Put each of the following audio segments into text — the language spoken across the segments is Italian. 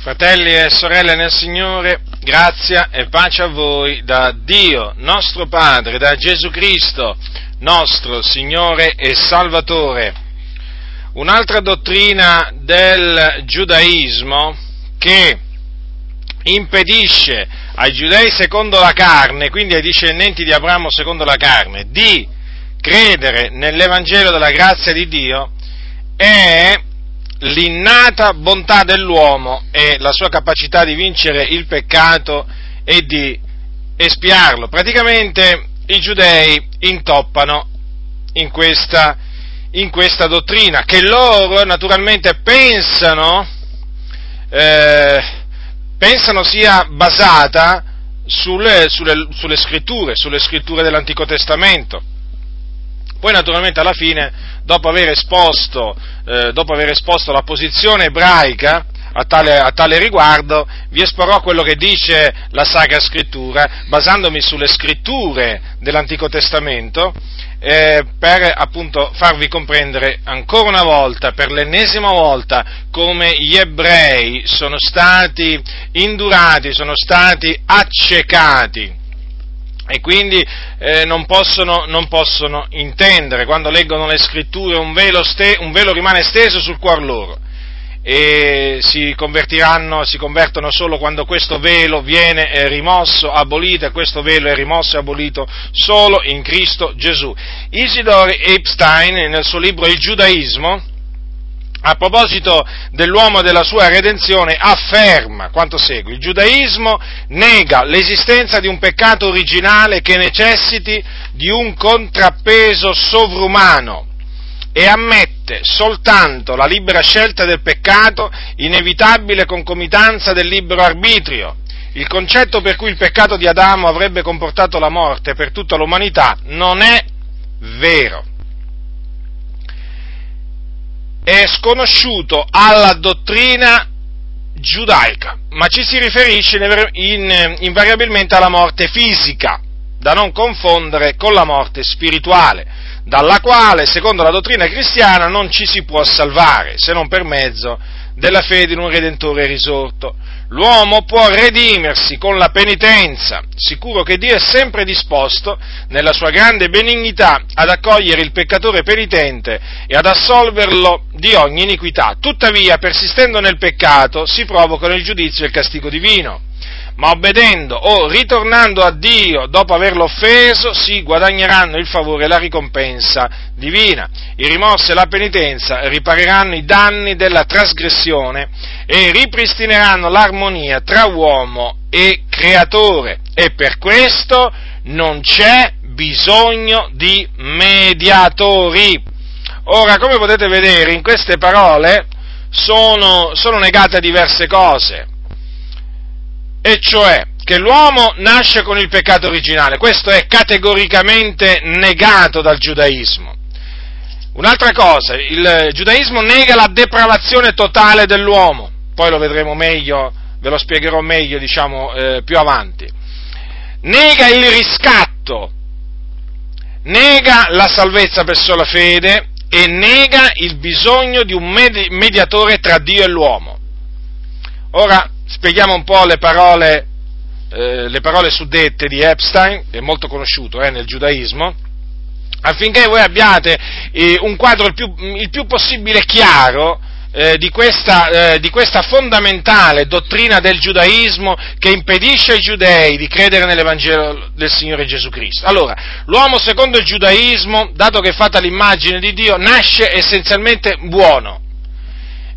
Fratelli e sorelle nel Signore, grazia e pace a voi da Dio, nostro Padre, da Gesù Cristo, nostro Signore e Salvatore. Un'altra dottrina del giudaismo che impedisce ai giudei secondo la carne, quindi ai discendenti di Abramo secondo la carne, di credere nell'Evangelo della grazia di Dio è l'innata bontà dell'uomo e la sua capacità di vincere il peccato e di espiarlo. Praticamente i giudei intoppano in questa dottrina, che loro naturalmente pensano sia basata sulle scritture dell'Antico Testamento. Poi naturalmente alla fine, dopo aver esposto la posizione ebraica a tale riguardo, vi esporrò quello che dice la Sacra Scrittura, basandomi sulle scritture dell'Antico Testamento, per appunto farvi comprendere ancora una volta, per l'ennesima volta, come gli ebrei sono stati indurati, sono stati accecati. E quindi non possono intendere, quando leggono le scritture un velo rimane steso sul cuor loro, e si convertono solo quando questo velo viene rimosso, abolito, e questo velo è rimosso e abolito solo in Cristo Gesù. Isidore Epstein, nel suo libro Il Giudaismo, a proposito dell'uomo e della sua redenzione, afferma quanto segue: il giudaismo nega l'esistenza di un peccato originale che necessiti di un contrappeso sovrumano e ammette soltanto la libera scelta del peccato, inevitabile concomitanza del libero arbitrio. Il concetto per cui il peccato di Adamo avrebbe comportato la morte per tutta l'umanità non è vero. È sconosciuto alla dottrina giudaica, ma ci si riferisce invariabilmente alla morte fisica, da non confondere con la morte spirituale, dalla quale, secondo la dottrina cristiana, non ci si può salvare, se non per mezzo della fede in un Redentore risorto. L'uomo può redimersi con la penitenza, sicuro che Dio è sempre disposto, nella sua grande benignità, ad accogliere il peccatore penitente e ad assolverlo di ogni iniquità. Tuttavia, persistendo nel peccato, si provocano il giudizio e il castigo divino. Ma obbedendo o ritornando a Dio dopo averlo offeso, si guadagneranno il favore e la ricompensa divina. Il rimorso e la penitenza ripareranno i danni della trasgressione e ripristineranno l'armonia tra uomo e creatore, e per questo non c'è bisogno di mediatori. Ora, come potete vedere, in queste parole sono negate diverse cose. E cioè che l'uomo nasce con il peccato originale, questo è categoricamente negato dal giudaismo. Un'altra cosa, il giudaismo nega la depravazione totale dell'uomo, poi lo vedremo meglio, ve lo spiegherò meglio, più avanti. Nega il riscatto, nega la salvezza per sola fede e nega il bisogno di un mediatore tra Dio e l'uomo. Ora, spieghiamo un po' le parole suddette di Epstein, che è molto conosciuto nel giudaismo, affinché voi abbiate un quadro il più possibile chiaro di questa fondamentale dottrina del giudaismo che impedisce ai giudei di credere nell'Evangelo del Signore Gesù Cristo. Allora, l'uomo secondo il giudaismo, dato che è fatta l'immagine di Dio, nasce essenzialmente buono.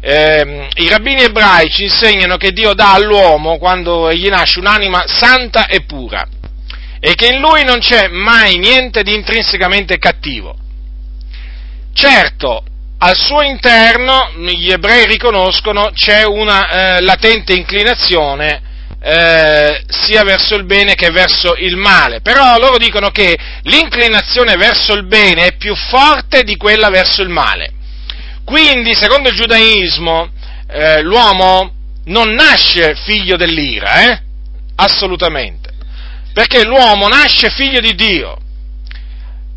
I rabbini ebraici insegnano che Dio dà all'uomo, quando egli nasce, un'anima santa e pura, e che in lui non c'è mai niente di intrinsecamente cattivo. Certo, al suo interno, gli ebrei riconoscono, c'è una latente inclinazione sia verso il bene che verso il male, però loro dicono che l'inclinazione verso il bene è più forte di quella verso il male. Quindi, secondo il giudaismo, l'uomo non nasce figlio dell'ira, assolutamente, perché l'uomo nasce figlio di Dio.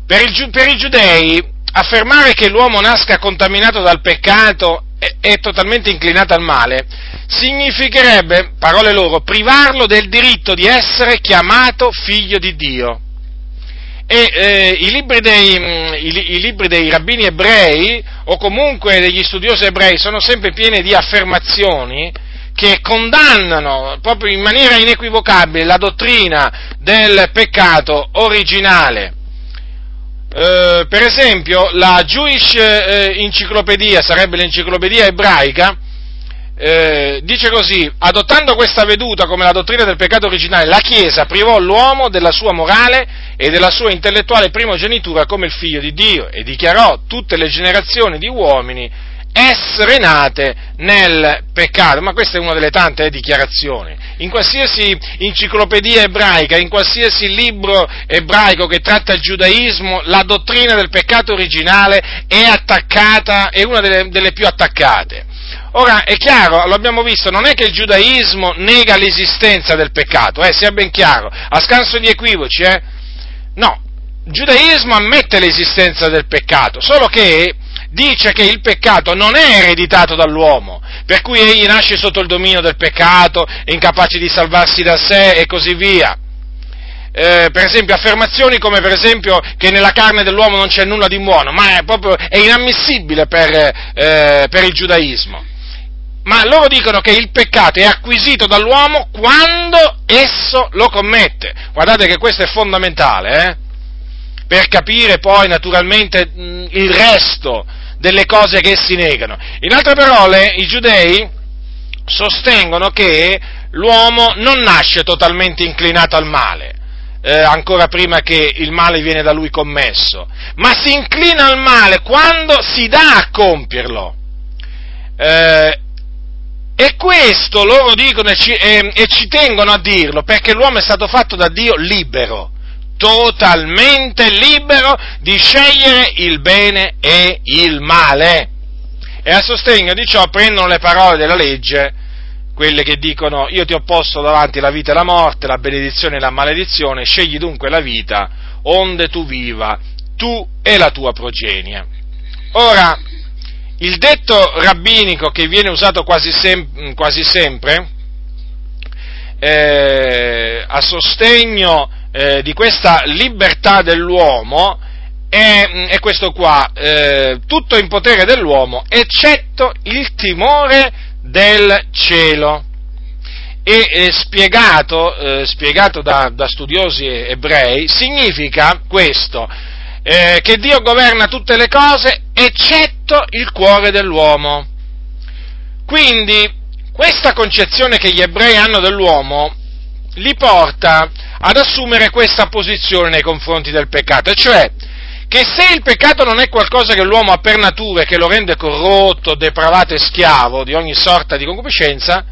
Per i giudei, affermare che l'uomo nasca contaminato dal peccato è totalmente inclinata al male, significherebbe, parole loro, privarlo del diritto di essere chiamato figlio di Dio. E i libri dei rabbini ebrei, o comunque degli studiosi ebrei, sono sempre pieni di affermazioni che condannano proprio in maniera inequivocabile la dottrina del peccato originale. Per esempio, la Jewish Encyclopedia, sarebbe l'enciclopedia ebraica, dice così: adottando questa veduta come la dottrina del peccato originale, la Chiesa privò l'uomo della sua morale e della sua intellettuale primogenitura come il figlio di Dio e dichiarò tutte le generazioni di uomini essere nate nel peccato. Ma questa è una delle tante dichiarazioni. In qualsiasi enciclopedia ebraica, in qualsiasi libro ebraico che tratta il giudaismo, la dottrina del peccato originale è attaccata, è una delle più attaccate. Ora, è chiaro, lo abbiamo visto, non è che il giudaismo nega l'esistenza del peccato, sia ben chiaro, a scanso di equivoci, No, il giudaismo ammette l'esistenza del peccato, solo che dice che il peccato non è ereditato dall'uomo, per cui egli nasce sotto il dominio del peccato, è incapace di salvarsi da sé e così via. Per esempio, affermazioni come per esempio che nella carne dell'uomo non c'è nulla di buono, ma è inammissibile per il giudaismo. Ma loro dicono che il peccato è acquisito dall'uomo quando esso lo commette. Guardate che questo è fondamentale, per capire poi naturalmente il resto delle cose che essi negano. In altre parole, i giudei sostengono che l'uomo non nasce totalmente inclinato al male, ancora prima che il male viene da lui commesso, ma si inclina al male quando si dà a compierlo. E questo loro dicono e ci tengono a dirlo, perché l'uomo è stato fatto da Dio libero, totalmente libero di scegliere il bene e il male. E a sostegno di ciò prendono le parole della legge, quelle che dicono: io ti ho posto davanti la vita e la morte, la benedizione e la maledizione, scegli dunque la vita, onde tu viva, tu e la tua progenie. Ora, il detto rabbinico che viene usato quasi sempre a sostegno di questa libertà dell'uomo è questo qua: tutto in potere dell'uomo eccetto il timore del cielo. E spiegato da studiosi ebrei, significa questo: che Dio governa tutte le cose eccetto il cuore dell'uomo. Quindi questa concezione che gli ebrei hanno dell'uomo li porta ad assumere questa posizione nei confronti del peccato, e cioè che se il peccato non è qualcosa che l'uomo ha per natura e che lo rende corrotto, depravato e schiavo di ogni sorta di concupiscenza,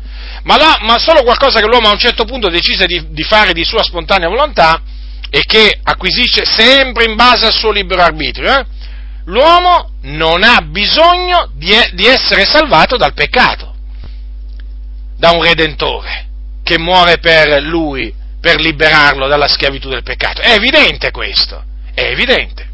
ma solo qualcosa che l'uomo a un certo punto decise di fare di sua spontanea volontà, e che acquisisce sempre in base al suo libero arbitrio, l'uomo non ha bisogno di essere salvato dal peccato, da un Redentore che muore per lui, per liberarlo dalla schiavitù del peccato. È evidente questo, è evidente.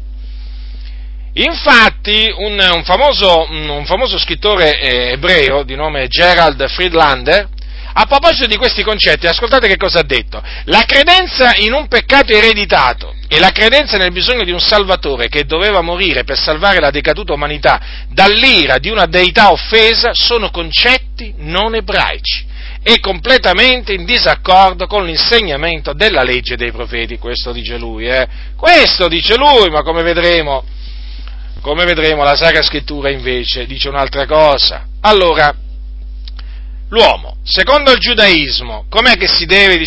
Infatti un famoso scrittore ebreo di nome Gerald Friedlander, a proposito di questi concetti, ascoltate che cosa ha detto: la credenza in un peccato ereditato e la credenza nel bisogno di un Salvatore che doveva morire per salvare la decaduta umanità dall'ira di una deità offesa sono concetti non ebraici e completamente in disaccordo con l'insegnamento della legge dei profeti. Questo dice lui, ma come vedremo la Sacra Scrittura invece dice un'altra cosa. Allora, l'uomo, secondo il giudaismo, com'è che si deve,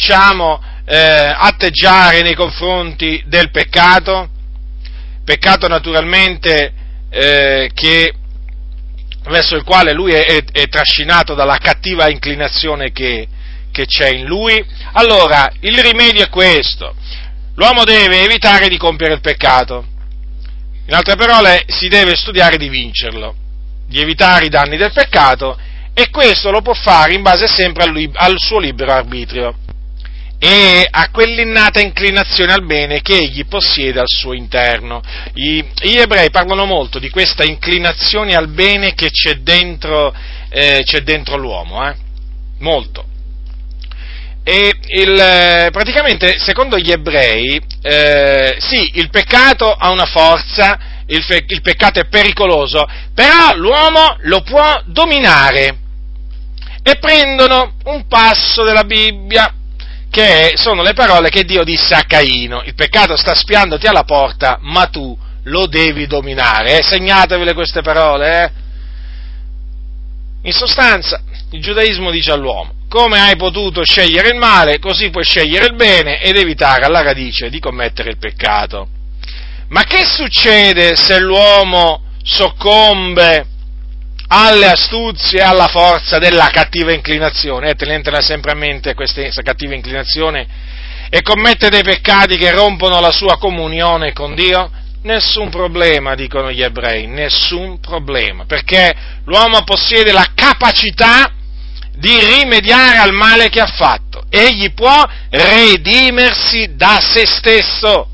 atteggiare nei confronti del peccato? Peccato naturalmente verso il quale lui è trascinato dalla cattiva inclinazione che c'è in lui. Allora, il rimedio è questo: l'uomo deve evitare di compiere il peccato, in altre parole si deve studiare di vincerlo, di evitare i danni del peccato, e questo lo può fare in base sempre al suo libero arbitrio. e a quell'innata inclinazione al bene che egli possiede al suo interno. Gli ebrei parlano molto di questa inclinazione al bene che c'è dentro l'uomo, molto. E praticamente, secondo gli ebrei, sì, il peccato ha una forza, il peccato è pericoloso, però l'uomo lo può dominare. E prendono un passo della Bibbia, che sono le parole che Dio disse a Caino: il peccato sta spiandoti alla porta, ma tu lo devi dominare. Segnatevele queste parole. In sostanza, il giudaismo dice all'uomo: come hai potuto scegliere il male, così puoi scegliere il bene ed evitare alla radice di commettere il peccato. Ma che succede se l'uomo soccombe alle astuzie e alla forza della cattiva inclinazione? Tenetela sempre a mente questa cattiva inclinazione, e commette dei peccati che rompono la sua comunione con Dio? Nessun problema, dicono gli ebrei, nessun problema, perché l'uomo possiede la capacità di rimediare al male che ha fatto, egli può redimersi da se stesso.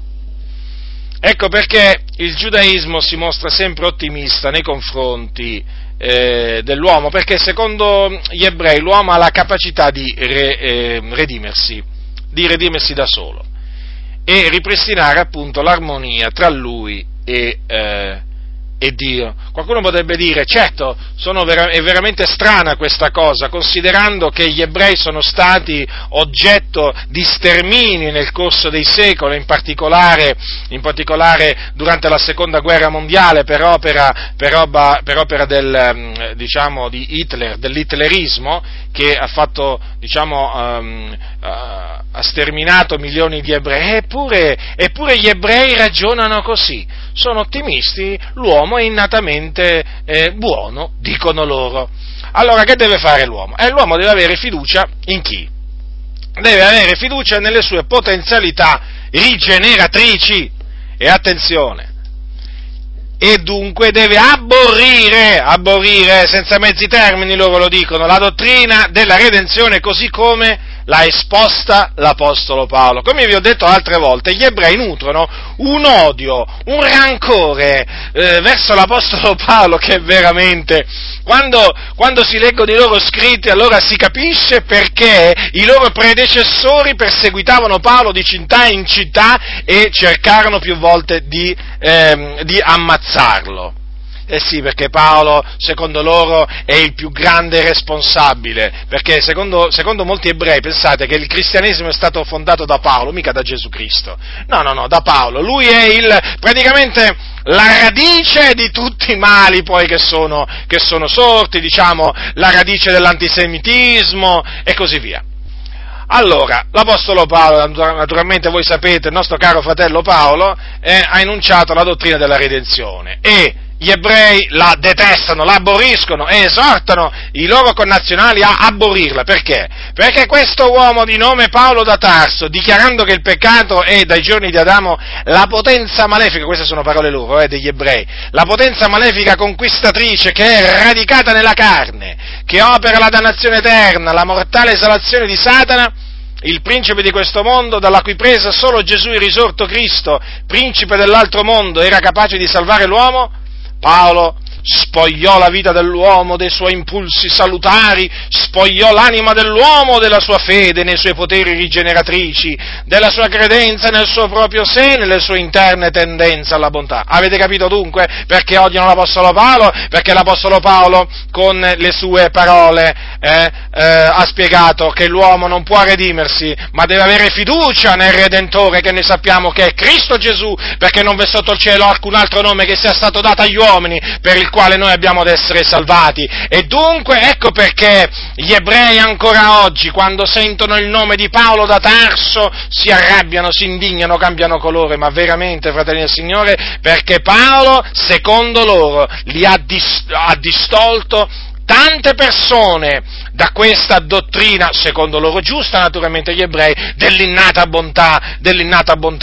Ecco perché il giudaismo si mostra sempre ottimista nei confronti dell'uomo, perché secondo gli ebrei l'uomo ha la capacità di redimersi da solo e ripristinare appunto l'armonia tra lui e Dio. Qualcuno potrebbe dire: certo, è veramente strana questa cosa, considerando che gli ebrei sono stati oggetto di stermini nel corso dei secoli, in particolare durante la Seconda Guerra Mondiale per opera del, diciamo, di Hitler, dell'hitlerismo, che ha fatto, diciamo, ha sterminato milioni di ebrei. Eppure gli ebrei ragionano così, sono ottimisti, l'uomo è innatamente buono, dicono loro. Allora che deve fare l'uomo? L'uomo deve avere fiducia in chi? Deve avere fiducia nelle sue potenzialità rigeneratrici, e attenzione, e dunque deve aborrire senza mezzi termini, loro lo dicono, la dottrina della redenzione così come l'ha esposta l'Apostolo Paolo. Come vi ho detto altre volte, gli ebrei nutrono un odio, un rancore verso l'Apostolo Paolo, che veramente, quando si leggono i loro scritti, allora si capisce perché i loro predecessori perseguitavano Paolo di città in città e cercarono più volte di ammazzarlo. Sì, perché Paolo, secondo loro, è il più grande responsabile, perché secondo molti ebrei, pensate che il cristianesimo è stato fondato da Paolo, mica da Gesù Cristo. No, da Paolo. Lui è praticamente la radice di tutti i mali poi che sono sorti, diciamo, la radice dell'antisemitismo e così via. Allora, l'Apostolo Paolo, naturalmente voi sapete, il nostro caro fratello Paolo, ha enunciato la dottrina della redenzione, e gli ebrei la detestano, la aboriscono e esortano i loro connazionali a aborrirla. Perché? Perché questo uomo di nome Paolo da Tarso, dichiarando che il peccato è dai giorni di Adamo la potenza malefica, queste sono parole loro, degli ebrei, la potenza malefica conquistatrice che è radicata nella carne, che opera la dannazione eterna, la mortale esalazione di Satana, il principe di questo mondo, dalla cui presa solo Gesù il risorto Cristo, principe dell'altro mondo, era capace di salvare l'uomo. Paolo spogliò la vita dell'uomo dei suoi impulsi salutari, spogliò l'anima dell'uomo della sua fede nei suoi poteri rigeneratrici, della sua credenza nel suo proprio sé, nelle sue interne tendenze alla bontà. Avete capito dunque perché odiano l'Apostolo Paolo? Perché l'Apostolo Paolo con le sue parole ha spiegato che l'uomo non può redimersi, ma deve avere fiducia nel Redentore, che noi sappiamo che è Cristo Gesù, perché non v'è sotto il cielo alcun altro nome che sia stato dato agli uomini per il quale noi abbiamo ad essere salvati. E dunque ecco perché gli ebrei ancora oggi, quando sentono il nome di Paolo da Tarso, si arrabbiano, si indignano, cambiano colore, ma veramente, fratelli del Signore, perché Paolo, secondo loro, li ha distolto tante persone da questa dottrina, secondo loro giusta naturalmente gli ebrei, dell'innata bontà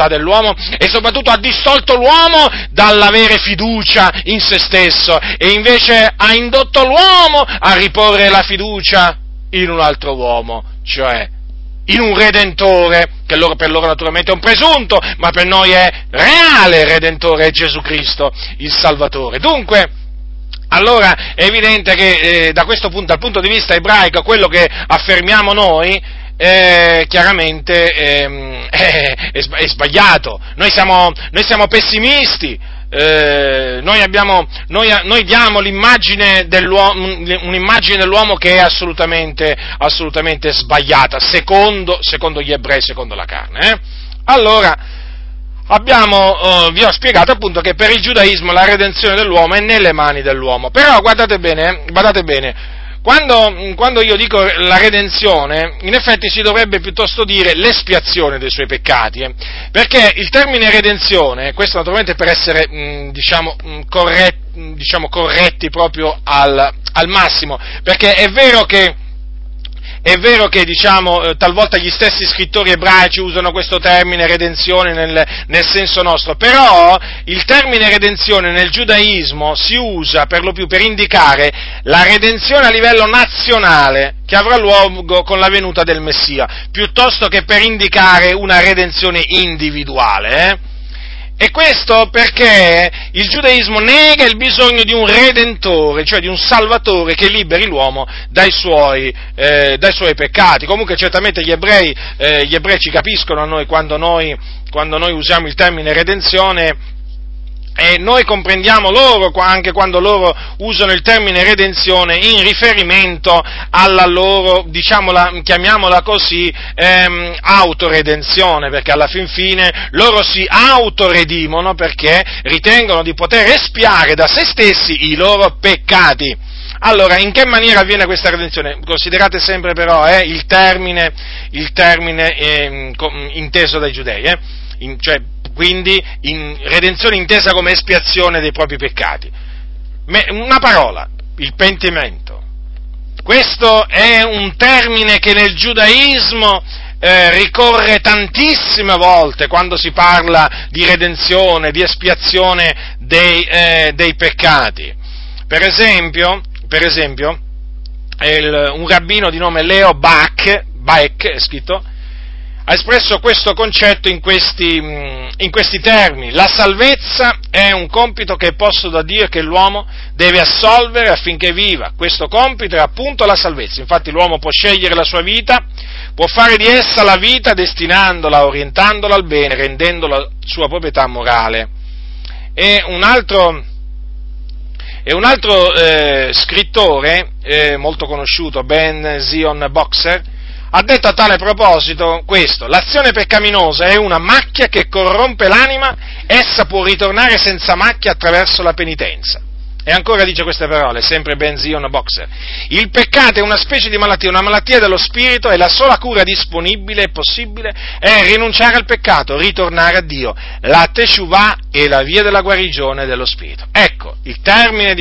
dell'uomo, e soprattutto ha distolto l'uomo dall'avere fiducia in se stesso, e invece ha indotto l'uomo a riporre la fiducia in un altro uomo, cioè in un Redentore, che loro, per loro naturalmente è un presunto, ma per noi è reale Redentore, è Gesù Cristo, il Salvatore. Dunque, allora è evidente che da questo punto, dal punto di vista ebraico, quello che affermiamo noi chiaramente è sbagliato. Noi siamo pessimisti, noi diamo l'immagine dell'uomo, un'immagine dell'uomo che è assolutamente sbagliata, secondo gli ebrei, secondo la carne. Allora, vi ho spiegato appunto che per il giudaismo la redenzione dell'uomo è nelle mani dell'uomo, però guardate bene. Quando io dico la redenzione, in effetti si dovrebbe piuttosto dire l'espiazione dei suoi peccati, perché il termine redenzione, questo naturalmente per essere corretti proprio al massimo, perché è vero che talvolta gli stessi scrittori ebraici usano questo termine redenzione nel senso nostro, però il termine redenzione nel giudaismo si usa per lo più per indicare la redenzione a livello nazionale che avrà luogo con la venuta del Messia, piuttosto che per indicare una redenzione individuale, E questo perché il giudaismo nega il bisogno di un redentore, cioè di un salvatore che liberi l'uomo dai suoi peccati. Comunque certamente gli ebrei ci capiscono a noi quando noi usiamo il termine redenzione, e noi comprendiamo loro anche quando loro usano il termine redenzione in riferimento alla loro, chiamiamola così, autoredenzione, perché alla fin fine loro si autoredimono perché ritengono di poter espiare da se stessi i loro peccati. Allora, in che maniera avviene questa redenzione? Considerate sempre però il termine inteso dai giudei, quindi in redenzione intesa come espiazione dei propri peccati. Una parola, il pentimento. Questo è un termine che nel giudaismo ricorre tantissime volte quando si parla di redenzione, di espiazione dei peccati. Per esempio un rabbino di nome Leo Baek è scritto, ha espresso questo concetto in questi termini: la salvezza è un compito che è posto da Dio e che l'uomo deve assolvere affinché viva. Questo compito è appunto la salvezza. Infatti l'uomo può scegliere la sua vita, può fare di essa la vita destinandola, orientandola al bene, rendendola sua proprietà morale. E un altro scrittore molto conosciuto, Ben Zion Bokser, ha detto a tale proposito questo: l'azione peccaminosa è una macchia che corrompe l'anima, essa può ritornare senza macchia attraverso la penitenza. E ancora dice queste parole, sempre Ben Zion Bokser: il peccato è una specie di malattia, una malattia dello spirito, e la sola cura disponibile e possibile è rinunciare al peccato, ritornare a Dio. La Teshuvah è la via della guarigione dello spirito. Ecco, il termine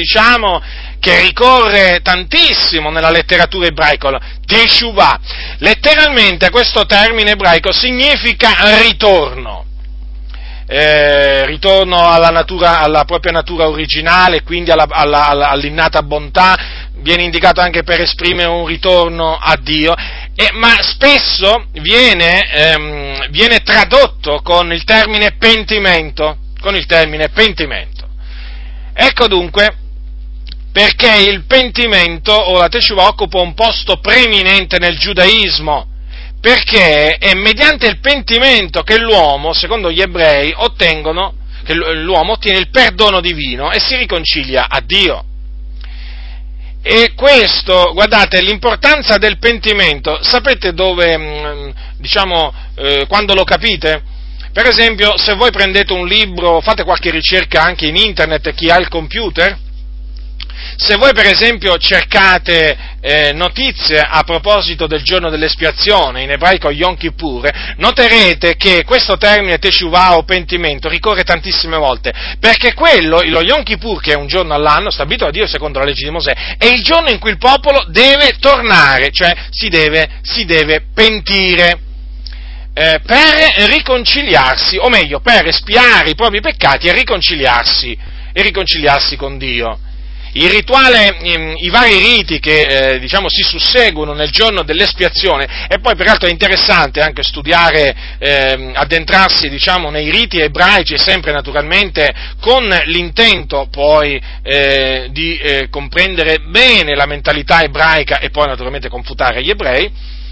che ricorre tantissimo nella letteratura ebraica, Teshuvah. Letteralmente questo termine ebraico significa ritorno. Ritorno alla propria natura originale, quindi all'innata bontà, viene indicato anche per esprimere un ritorno a Dio, ma spesso viene tradotto con il termine pentimento, Ecco dunque perché il pentimento o la Teshuvah occupa un posto preminente nel giudaismo, perché è mediante il pentimento che l'uomo, secondo gli ebrei, ottiene il perdono divino e si riconcilia a Dio. E questo, guardate, l'importanza del pentimento, sapete dove, quando lo capite? Per esempio, se voi prendete un libro, fate qualche ricerca anche in internet, chi ha il computer, se voi per esempio cercate notizie a proposito del giorno dell'espiazione, in ebraico Yom Kippur, noterete che questo termine Teshuvah o pentimento ricorre tantissime volte, perché lo Yom Kippur, che è un giorno all'anno stabilito da Dio secondo la legge di Mosè, è il giorno in cui il popolo deve tornare, cioè si deve pentire per riconciliarsi, o meglio, per espiare i propri peccati e riconciliarsi con Dio. Il rituale, i vari riti che si susseguono nel giorno dell'espiazione, e poi peraltro è interessante anche studiare, addentrarsi nei riti ebraici, sempre naturalmente con l'intento poi di comprendere bene la mentalità ebraica e poi naturalmente confutare gli ebrei,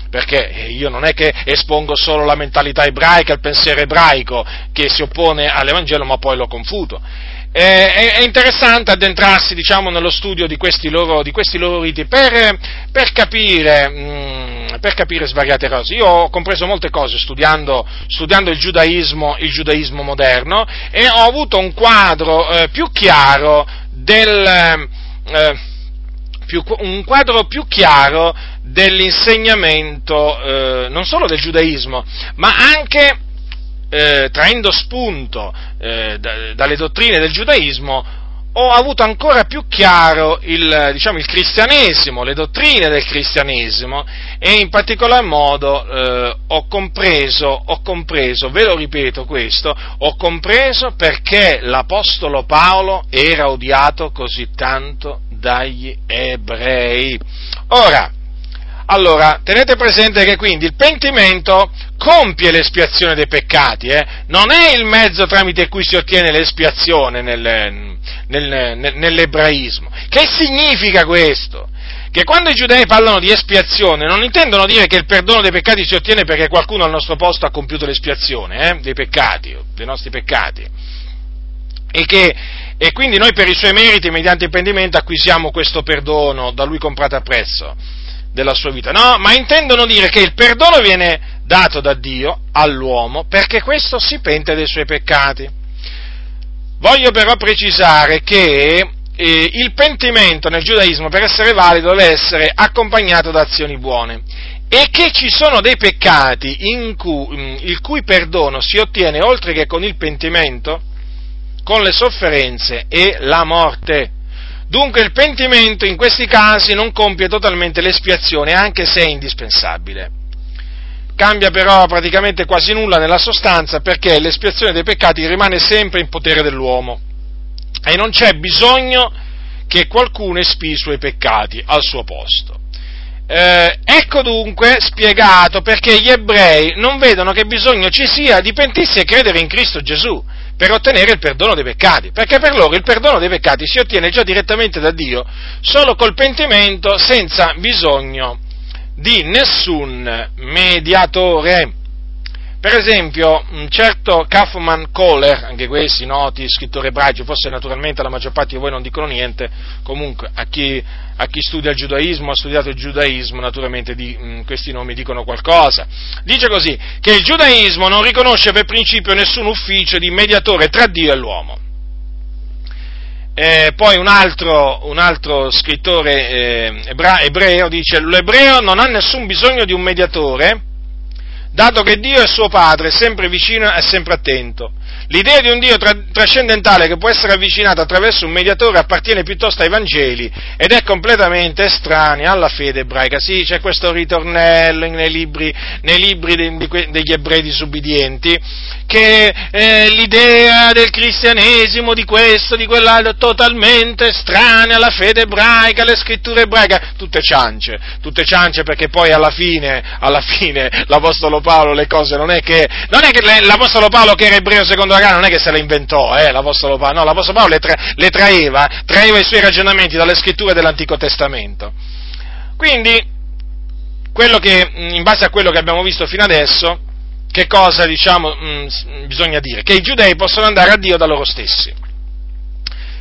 perché io non è che espongo solo la mentalità ebraica, il pensiero ebraico che si oppone all'Evangelo, ma poi lo confuto. È interessante addentrarsi nello studio di questi loro riti per capire svariate cose. Io ho compreso molte cose studiando il giudaismo moderno, e ho avuto un quadro più chiaro dell'insegnamento non solo del giudaismo, ma anche traendo spunto dalle dottrine del giudaismo, ho avuto ancora più chiaro il cristianesimo, le dottrine del cristianesimo, e in particolar modo ho compreso, ve lo ripeto questo, ho compreso perché l'apostolo Paolo era odiato così tanto dagli ebrei. Allora, tenete presente che quindi il pentimento compie l'espiazione dei peccati, non è il mezzo tramite cui si ottiene l'espiazione nell'ebraismo. Che significa questo? Che quando i giudei parlano di espiazione non intendono dire che il perdono dei peccati si ottiene perché qualcuno al nostro posto ha compiuto l'espiazione dei nostri peccati, e quindi noi per i suoi meriti, mediante il pentimento, acquisiamo questo perdono da lui comprato a prezzo della sua vita. No, ma intendono dire che il perdono viene dato da Dio all'uomo perché questo si pente dei suoi peccati. Voglio però precisare che il pentimento nel giudaismo, per essere valido, deve essere accompagnato da azioni buone, e che ci sono dei peccati il cui perdono si ottiene oltre che con il pentimento, con le sofferenze e la morte. Dunque il pentimento in questi casi non compie totalmente l'espiazione, anche se è indispensabile. Cambia però praticamente quasi nulla nella sostanza, perché l'espiazione dei peccati rimane sempre in potere dell'uomo e non c'è bisogno che qualcuno espii i suoi peccati al suo posto. Ecco dunque spiegato perché gli ebrei non vedono che bisogno ci sia di pentirsi e credere in Cristo Gesù per ottenere il perdono dei peccati, perché per loro il perdono dei peccati si ottiene già direttamente da Dio, solo col pentimento, senza bisogno di nessun mediatore. Per esempio, un certo Kaufman Kohler, anche questi noti scrittori ebraici, forse naturalmente la maggior parte di voi non dicono niente, comunque a chi studia il giudaismo, ha studiato il giudaismo, naturalmente questi nomi dicono qualcosa. Dice così, che il giudaismo non riconosce per principio nessun ufficio di mediatore tra Dio e l'uomo. Poi un altro scrittore ebreo dice, l'ebreo non ha nessun bisogno di un mediatore, dato che Dio è suo Padre, è sempre vicino e sempre attento. L'idea di un Dio trascendentale che può essere avvicinata attraverso un mediatore appartiene piuttosto ai Vangeli ed è completamente estranea alla fede ebraica. Sì, c'è questo ritornello nei libri degli ebrei disubbidienti, che l'idea del cristianesimo, di questo, di quell'altro, è totalmente estranea alla fede ebraica, alle scritture ebraiche, tutte ciance, perché poi alla fine l'Apostolo Paolo le cose non è che l'Apostolo Paolo, che era ebreo secondo la carne, non è che se la inventò, l'Apostolo Paolo, no, l'Apostolo Paolo le traeva i suoi ragionamenti dalle scritture dell'Antico Testamento. Quindi, in base a quello che abbiamo visto fino adesso, che cosa bisogna dire? Che i giudei possono andare a Dio da loro stessi.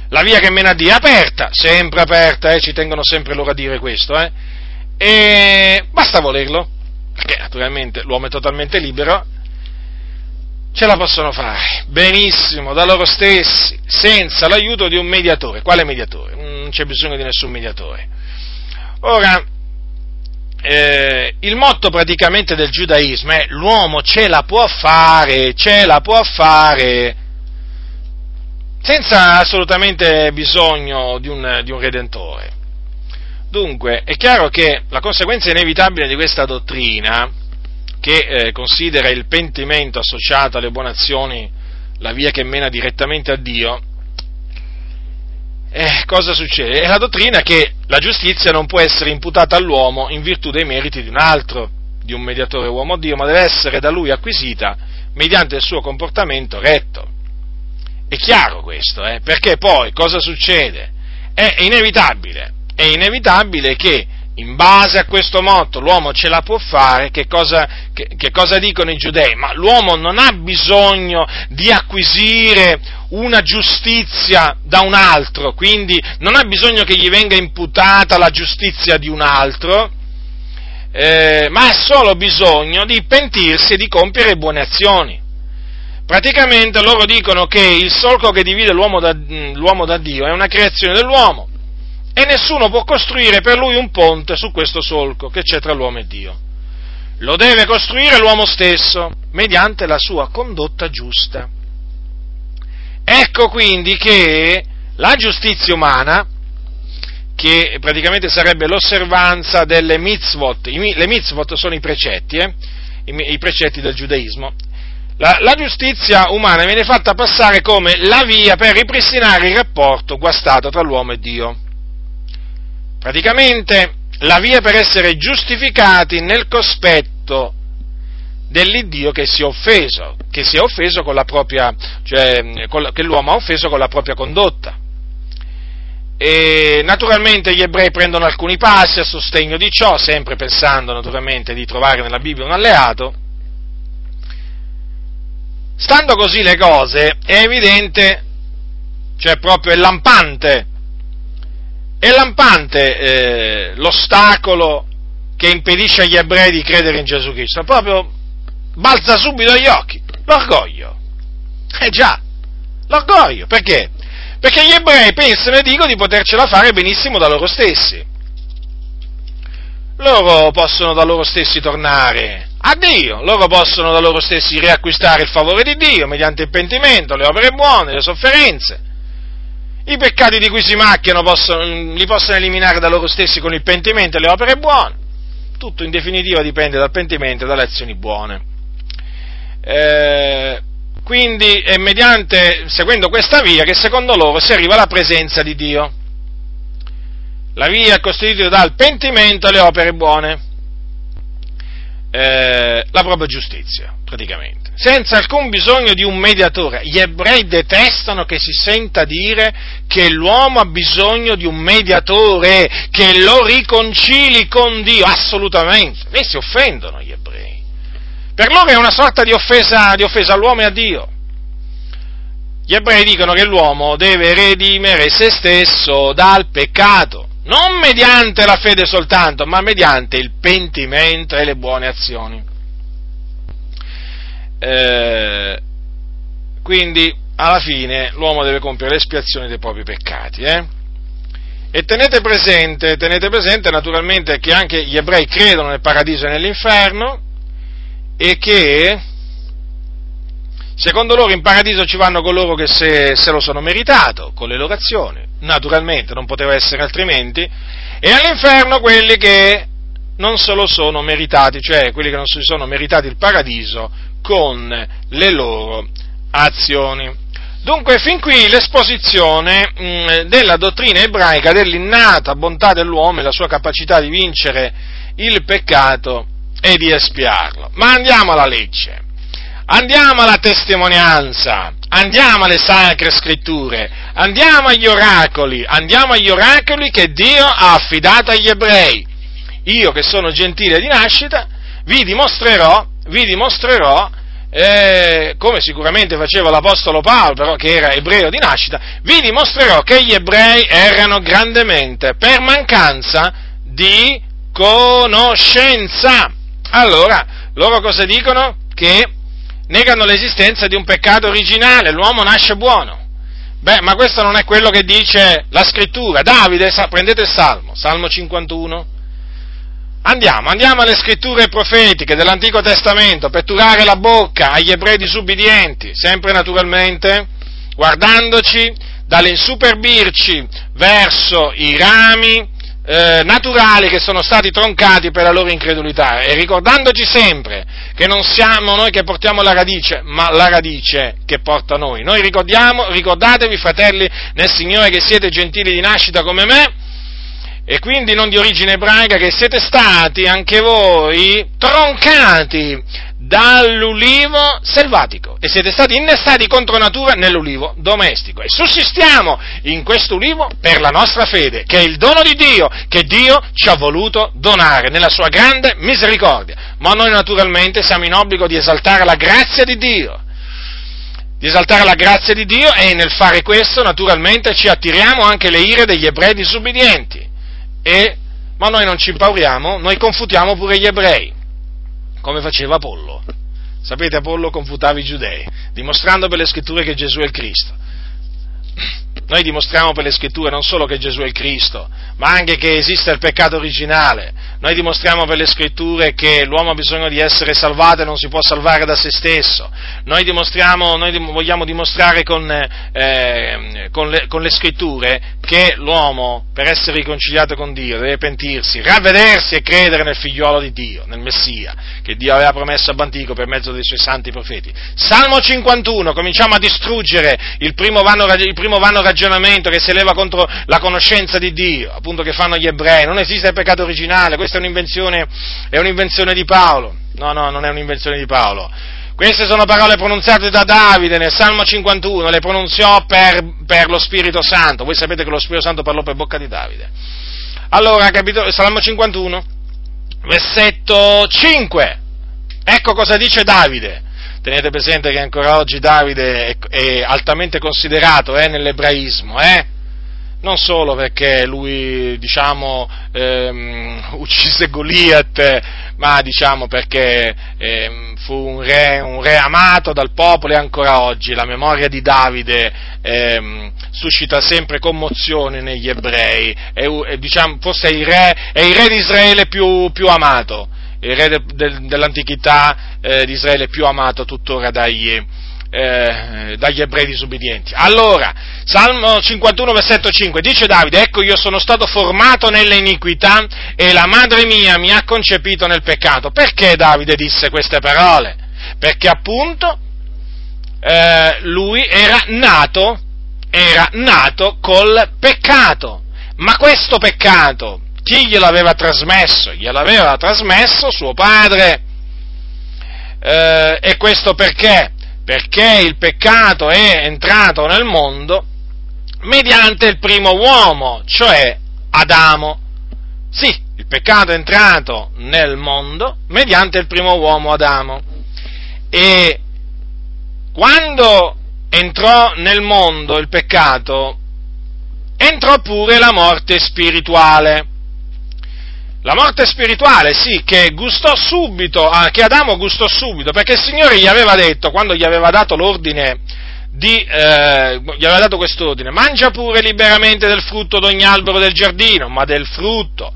La via che mena a Dio è aperta, sempre aperta, ci tengono sempre loro a dire questo, e basta volerlo, perché naturalmente l'uomo è totalmente libero. Ce la possono fare benissimo da loro stessi, senza l'aiuto di un mediatore. Quale mediatore? Non c'è bisogno di nessun mediatore. Ora, il motto praticamente del giudaismo è: l'uomo ce la può fare, senza assolutamente bisogno di un redentore. Dunque, è chiaro che la conseguenza inevitabile di questa dottrina, che considera il pentimento associato alle buone azioni la via che mena direttamente a Dio, cosa succede? È la dottrina che la giustizia non può essere imputata all'uomo in virtù dei meriti di un altro, di un mediatore uomo Dio, ma deve essere da lui acquisita mediante il suo comportamento retto. È chiaro questo, perché poi cosa succede? È inevitabile che in base a questo motto l'uomo ce la può fare. Che cosa dicono i giudei? Ma l'uomo non ha bisogno di acquisire una giustizia da un altro, quindi non ha bisogno che gli venga imputata la giustizia di un altro, ma ha solo bisogno di pentirsi e di compiere buone azioni. Praticamente loro dicono che il solco che divide l'uomo da Dio è una creazione dell'uomo, e nessuno può costruire per lui un ponte su questo solco che c'è tra l'uomo e Dio. Lo deve costruire l'uomo stesso, mediante la sua condotta giusta. Ecco quindi che la giustizia umana, che praticamente sarebbe l'osservanza delle mitzvot, le mitzvot sono i precetti del giudaismo, la giustizia umana viene fatta passare come la via per ripristinare il rapporto guastato tra l'uomo e Dio. Praticamente la via per essere giustificati nel cospetto dell'Iddio che si è offeso con la propria, che l'uomo ha offeso con la propria condotta. E naturalmente gli ebrei prendono alcuni passi a sostegno di ciò, sempre pensando naturalmente di trovare nella Bibbia un alleato. Stando così le cose, è evidente, cioè proprio è lampante l'ostacolo che impedisce agli ebrei di credere in Gesù Cristo, proprio balza subito agli occhi, l'orgoglio. Già, l'orgoglio, perché? Perché gli ebrei pensano e dicono di potercela fare benissimo da loro stessi. Loro possono da loro stessi tornare a Dio, loro possono da loro stessi riacquistare il favore di Dio mediante il pentimento, le opere buone, le sofferenze. I peccati di cui si macchiano li possono eliminare da loro stessi con il pentimento e le opere buone. Tutto in definitiva dipende dal pentimento e dalle azioni buone. Quindi è seguendo questa via che secondo loro si arriva alla presenza di Dio. La via è costituita dal pentimento e le opere buone, la propria giustizia praticamente. Senza alcun bisogno di un mediatore. Gli ebrei detestano che si senta dire che l'uomo ha bisogno di un mediatore che lo riconcili con Dio, assolutamente. E si offendono gli ebrei. Per loro è una sorta di offesa all'uomo e a Dio. Gli ebrei dicono che l'uomo deve redimere se stesso dal peccato, non mediante la fede soltanto, ma mediante il pentimento e le buone azioni. Quindi alla fine l'uomo deve compiere l'espiazione dei propri peccati, E tenete presente naturalmente che anche gli ebrei credono nel paradiso e nell'inferno, e che secondo loro in paradiso ci vanno coloro che se lo sono meritato con le loro azioni, naturalmente non poteva essere altrimenti, e all'inferno quelli che non se lo sono meritati, cioè quelli che non si sono meritati il paradiso con le loro azioni. Dunque, fin qui l'esposizione della dottrina ebraica dell'innata bontà dell'uomo e la sua capacità di vincere il peccato e di espiarlo. Ma andiamo alla legge, andiamo alla testimonianza, andiamo alle sacre scritture, andiamo agli oracoli che Dio ha affidato agli ebrei. Io, che sono gentile di nascita, vi dimostrerò, come sicuramente faceva l'Apostolo Paolo, però che era ebreo di nascita, vi dimostrerò che gli ebrei erano grandemente per mancanza di conoscenza. Allora, loro cosa dicono? Che negano l'esistenza di un peccato originale, l'uomo nasce buono. Beh, ma questo non è quello che dice la Scrittura. Davide, prendete il Salmo 51. Andiamo alle scritture profetiche dell'Antico Testamento, per turare la bocca agli ebrei disubbidienti, sempre naturalmente guardandoci dall'insuperbirci verso i rami naturali che sono stati troncati per la loro incredulità, e ricordandoci sempre che non siamo noi che portiamo la radice, ma la radice che porta noi. Noi ricordatevi, fratelli nel Signore, che siete gentili di nascita come me, e quindi non di origine ebraica, che siete stati anche voi troncati dall'ulivo selvatico e siete stati innestati contro natura nell'ulivo domestico, e sussistiamo in questo ulivo per la nostra fede, che è il dono di Dio, che Dio ci ha voluto donare nella sua grande misericordia. Ma noi naturalmente siamo in obbligo di esaltare la grazia di Dio, e nel fare questo naturalmente ci attiriamo anche le ire degli ebrei disubbidienti. Ma noi non ci impauriamo, noi confutiamo pure gli ebrei, come faceva Apollo. Sapete, Apollo confutava i giudei, dimostrando per le scritture che Gesù è il Cristo. Noi dimostriamo per le scritture non solo che Gesù è il Cristo, ma anche che esiste il peccato originale. Noi dimostriamo per le scritture che l'uomo ha bisogno di essere salvato e non si può salvare da se stesso. Noi vogliamo dimostrare con le scritture che l'uomo, per essere riconciliato con Dio, deve pentirsi, ravvedersi e credere nel figliolo di Dio, nel Messia, che Dio aveva promesso all'antico per mezzo dei suoi santi profeti. Salmo 51, cominciamo a distruggere il primo vano ragionamento che si eleva contro la conoscenza di Dio, appunto, che fanno gli ebrei. Non esiste il peccato originale, questa è un'invenzione di Paolo. No, non è un'invenzione di Paolo. Queste sono parole pronunziate da Davide nel Salmo 51, le pronunziò per lo Spirito Santo. Voi sapete che lo Spirito Santo parlò per bocca di Davide. Allora, Salmo 51, versetto 5. Ecco cosa dice Davide. Tenete presente che ancora oggi Davide è altamente considerato nell'ebraismo, non solo perché lui, uccise Goliat, ma perché fu un re amato dal popolo, e ancora oggi la memoria di Davide suscita sempre commozione negli ebrei, forse è il re di Israele più amato. Il re dell'antichità di Israele più amato tuttora dagli ebrei disubbidienti. Allora, Salmo 51, versetto 5, dice Davide: ecco, io sono stato formato nelle iniquità e la madre mia mi ha concepito nel peccato. Perché Davide disse queste parole? Perché appunto lui era nato col peccato, ma questo peccato chi gliel'aveva trasmesso? Gliel'aveva trasmesso suo padre. E questo perché? Perché il peccato è entrato nel mondo mediante il primo uomo, cioè Adamo. Sì, il peccato è entrato nel mondo mediante il primo uomo Adamo. E quando entrò nel mondo il peccato, entrò pure la morte spirituale. La morte spirituale, sì, che Adamo gustò subito, perché il Signore gli aveva detto, quando gli aveva dato l'ordine gli aveva dato quest'ordine: mangia pure liberamente del frutto d'ogni albero del giardino, ma del frutto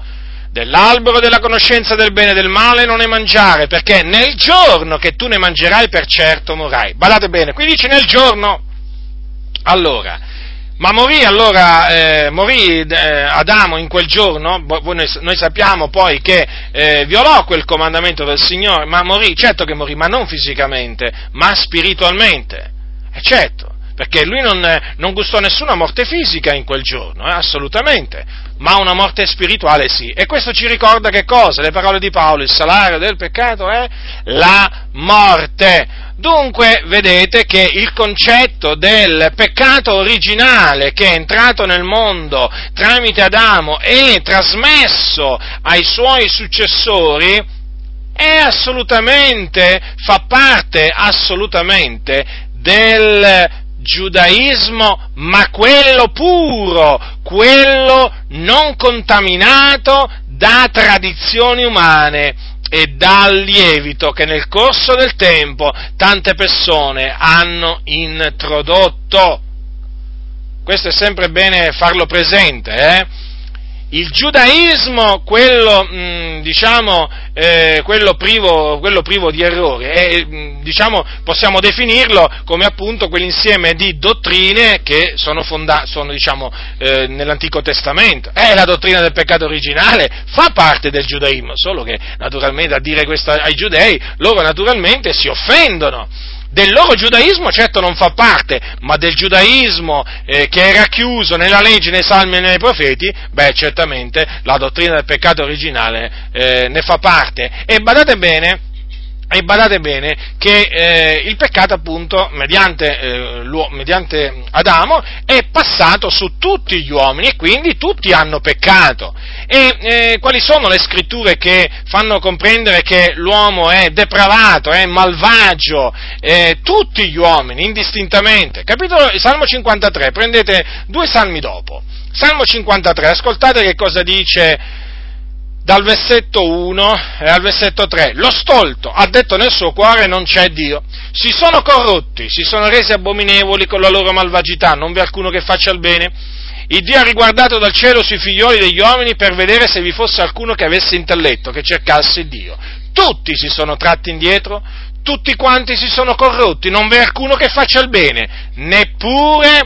dell'albero della conoscenza del bene e del male non ne mangiare, perché nel giorno che tu ne mangerai per certo morai. Badate bene, qui dice nel giorno. Allora, ma morì Adamo in quel giorno. Noi sappiamo poi che violò quel comandamento del Signore, ma morì, certo che morì, ma non fisicamente, ma spiritualmente, certo, perché lui non gustò nessuna morte fisica in quel giorno, assolutamente, ma una morte spirituale sì. E questo ci ricorda che cosa? Le parole di Paolo: il salario del peccato è la morte. Dunque vedete che il concetto del peccato originale, che è entrato nel mondo tramite Adamo e trasmesso ai suoi successori, fa parte assolutamente del giudaismo, ma quello puro, quello non contaminato da tradizioni umane e dal lievito che nel corso del tempo tante persone hanno introdotto. Questo è sempre bene farlo presente. Il giudaismo, quello privo di errore, possiamo definirlo come appunto quell'insieme di dottrine che sono fondate nell'Antico Testamento. La dottrina del peccato originale fa parte del giudaismo, solo che naturalmente a dire questo ai giudei, loro naturalmente si offendono. Del loro giudaismo certo non fa parte, ma del giudaismo che era chiuso nella legge, nei salmi e nei profeti, certamente la dottrina del peccato originale ne fa parte. E badate bene che il peccato appunto mediante Adamo è passato su tutti gli uomini e quindi tutti hanno peccato. E quali sono le scritture che fanno comprendere che l'uomo è depravato, è malvagio? Tutti gli uomini, indistintamente. Salmo 53, prendete 2 salmi dopo. Salmo 53, ascoltate che cosa dice dal versetto 1 al versetto 3, lo stolto ha detto nel suo cuore non c'è Dio, si sono corrotti, si sono resi abominevoli con la loro malvagità, non vi è alcuno che faccia il bene, il Dio ha riguardato dal cielo sui figlioli degli uomini per vedere se vi fosse alcuno che avesse intelletto, che cercasse Dio, tutti si sono tratti indietro, tutti quanti si sono corrotti, non vi è alcuno che faccia il bene, neppure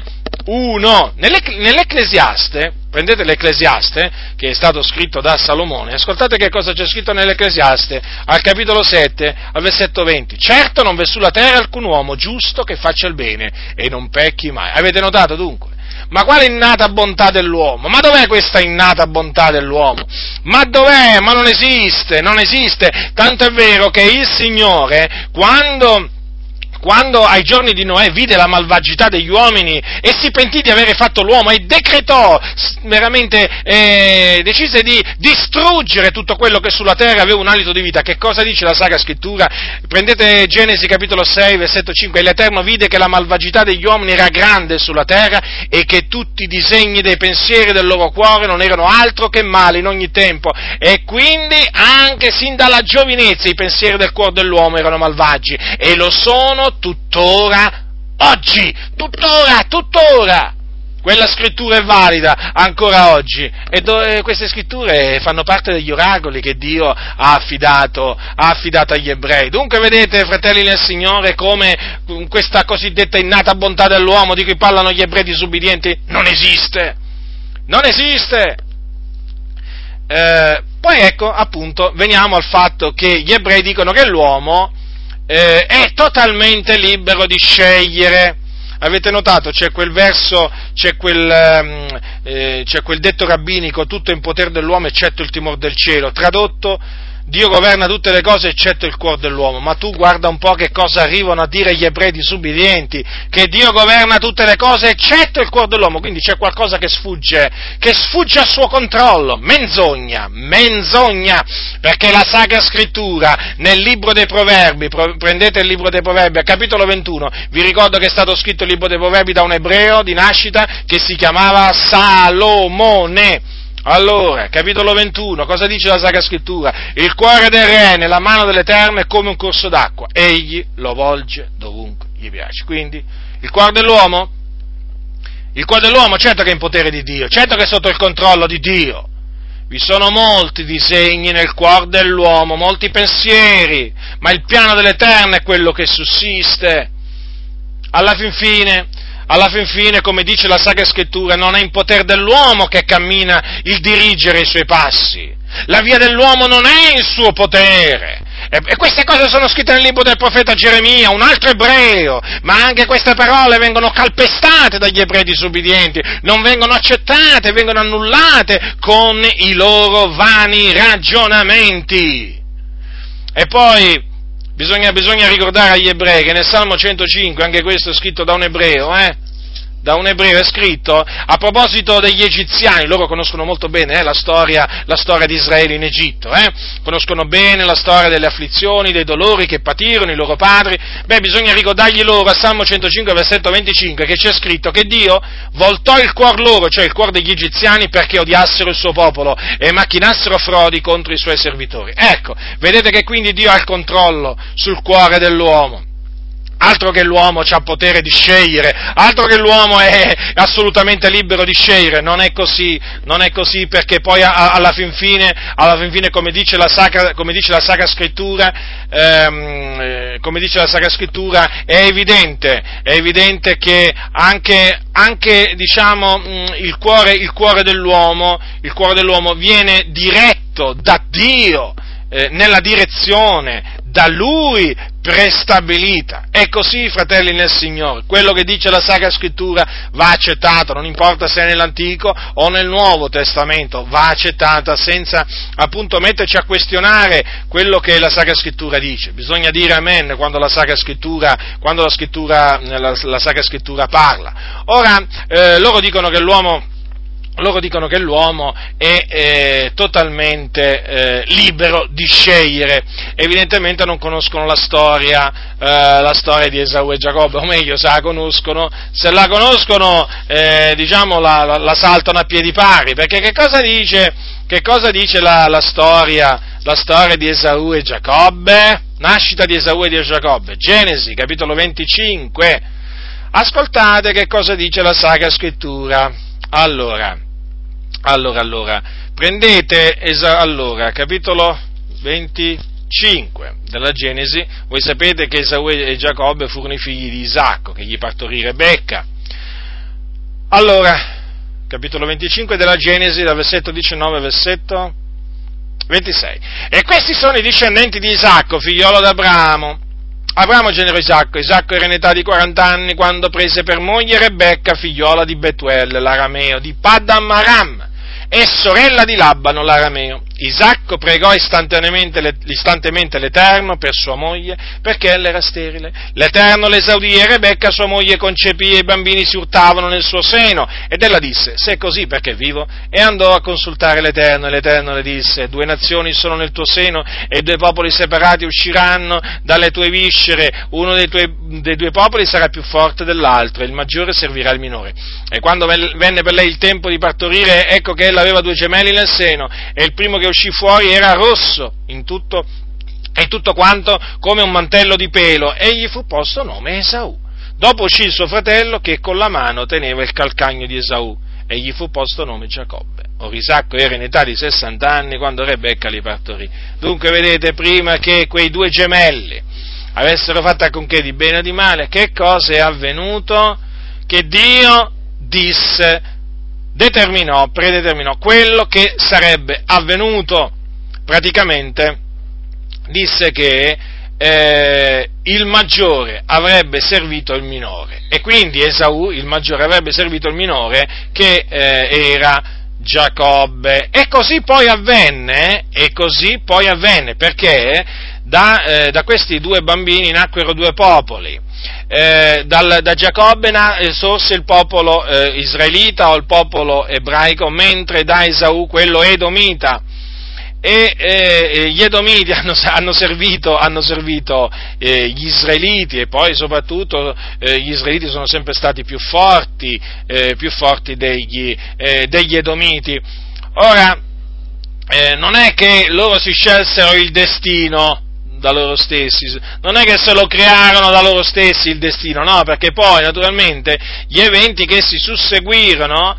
uno. Nell'Ecclesiaste, prendete l'Ecclesiaste, che è stato scritto da Salomone, ascoltate che cosa c'è scritto nell'Ecclesiaste, al capitolo 7, al versetto 20, certo non v'è sulla terra alcun uomo giusto che faccia il bene e non pecchi mai. Avete notato dunque? Ma quale innata bontà dell'uomo? Ma dov'è questa innata bontà dell'uomo? Ma dov'è? Ma non esiste, tanto è vero che il Signore, quando ai giorni di Noè vide la malvagità degli uomini e si pentì di avere fatto l'uomo e decretò, decise di distruggere tutto quello che sulla terra aveva un alito di vita. Che cosa dice la Sacra Scrittura? Prendete Genesi capitolo 6, versetto 5, e l'Eterno vide che la malvagità degli uomini era grande sulla terra e che tutti i disegni dei pensieri del loro cuore non erano altro che male in ogni tempo, e quindi anche sin dalla giovinezza i pensieri del cuore dell'uomo erano malvagi e lo sono tuttora oggi, tuttora, quella scrittura è valida ancora oggi, e queste scritture fanno parte degli oracoli che Dio ha affidato agli ebrei. Dunque vedete, fratelli nel Signore, come questa cosiddetta innata bontà dell'uomo di cui parlano gli ebrei disubbidienti non esiste. Poi ecco, appunto, veniamo al fatto che gli ebrei dicono che l'uomo è totalmente libero di scegliere. Avete notato, c'è quel verso, c'è quel detto rabbinico, tutto è in potere dell'uomo eccetto il timore del cielo, tradotto, Dio governa tutte le cose eccetto il cuore dell'uomo. Ma tu guarda un po' che cosa arrivano a dire gli ebrei disubbidienti, che Dio governa tutte le cose eccetto il cuore dell'uomo, quindi c'è qualcosa che sfugge al suo controllo. Menzogna, perché la Sacra Scrittura nel libro dei Proverbi, prendete il libro dei Proverbi al capitolo 21, vi ricordo che è stato scritto il libro dei Proverbi da un ebreo di nascita che si chiamava Salomone. Allora, capitolo 21, cosa dice la Sacra Scrittura? Il cuore del re nella mano dell'Eterno è come un corso d'acqua, egli lo volge dovunque gli piace. Quindi, il cuore dell'uomo certo che è in potere di Dio, certo che è sotto il controllo di Dio. Vi sono molti disegni nel cuore dell'uomo, molti pensieri, ma il piano dell'Eterno è quello che sussiste. Alla fin fine, come dice la Sacra Scrittura, non è in potere dell'uomo che cammina il dirigere i suoi passi. La via dell'uomo non è in suo potere. E queste cose sono scritte nel libro del profeta Geremia, un altro ebreo, ma anche queste parole vengono calpestate dagli ebrei disubbidienti, non vengono accettate, vengono annullate con i loro vani ragionamenti. E poi Bisogna ricordare agli ebrei che nel Salmo 105, anche questo è scritto da un ebreo è scritto, a proposito degli egiziani, loro conoscono molto bene la storia di Israele in Egitto, conoscono bene la storia delle afflizioni, dei dolori che patirono i loro padri, bisogna ricordargli loro al Salmo 105, versetto 25, che c'è scritto che Dio voltò il cuore loro, cioè il cuore degli egiziani, perché odiassero il suo popolo e macchinassero frodi contro i suoi servitori. Ecco, vedete che quindi Dio ha il controllo sul cuore dell'uomo. Altro che l'uomo c'ha potere di scegliere, altro che l'uomo è assolutamente libero di scegliere, non è così perché poi alla fin fine come dice la Sacra Scrittura, è evidente che anche il cuore dell'uomo viene diretto da Dio nella direzione da Lui prestabilita. È così, fratelli nel Signore, quello che dice la Sacra Scrittura va accettato, non importa se è nell'Antico o nel Nuovo Testamento, va accettata senza appunto metterci a questionare quello che la Sacra Scrittura dice. Bisogna dire amen quando la Sacra Scrittura parla. Ora, loro dicono che l'uomo è totalmente libero di scegliere. Evidentemente non conoscono la storia di Esau e Giacobbe, o meglio, se la conoscono, la saltano a piedi pari, perché che cosa dice la storia di Esau e Giacobbe? Nascita di Esau e di Giacobbe, Genesi, capitolo 25. Ascoltate che cosa dice la Sacra Scrittura. Allora, prendete capitolo 25 della Genesi. Voi sapete che Esau e Giacobbe furono i figli di Isacco, che gli partorì Rebecca. Allora, capitolo 25 della Genesi, dal versetto 19 al versetto 26. E questi sono i discendenti di Isacco, figliolo d'Abramo. Abramo generò Isacco. Isacco era in età di 40 anni quando prese per moglie Rebecca, figliola di Betuel, l'arameo, di Paddan Aram, e sorella di Labano, l'arameo. Isacco pregò istantemente l'Eterno per sua moglie, perché ella era sterile. L'Eterno l'esaudì e Rebecca, sua moglie, concepì e i bambini si urtavano nel suo seno. Ed ella disse: se è così, perché vivo? E andò a consultare l'Eterno, e l'Eterno le disse: due nazioni sono nel tuo seno, e due popoli separati usciranno dalle tue viscere. Uno dei due popoli sarà più forte dell'altro, e il maggiore servirà il minore. E quando venne per lei il tempo di partorire, ecco che ella aveva due gemelli nel seno, e il primo che uscì fuori era rosso in tutto quanto come un mantello di pelo, e gli fu posto nome Esau. Dopo uscì il suo fratello, che con la mano teneva il calcagno di Esau, e gli fu posto nome Giacobbe. Or Isacco era in età di 60 anni quando Rebecca li partorì. Dunque vedete, prima che quei due gemelli avessero fatto a conché di bene o di male, che cosa è avvenuto? Che Dio predeterminò quello che sarebbe avvenuto. Praticamente disse che il maggiore avrebbe servito il minore, e quindi Esau, il maggiore, avrebbe servito il minore, che era Giacobbe. E così poi avvenne, perché da questi due bambini nacquero due popoli. Da Giacobbe sorse il popolo israelita, o il popolo ebraico, mentre da Esau quello edomita. E gli edomiti hanno servito gli israeliti, e poi soprattutto gli israeliti sono sempre stati più forti degli edomiti. Ora, non è che loro si scelsero il destino da loro stessi, non è che se lo crearono da loro stessi il destino, no, perché poi naturalmente gli eventi che si susseguirono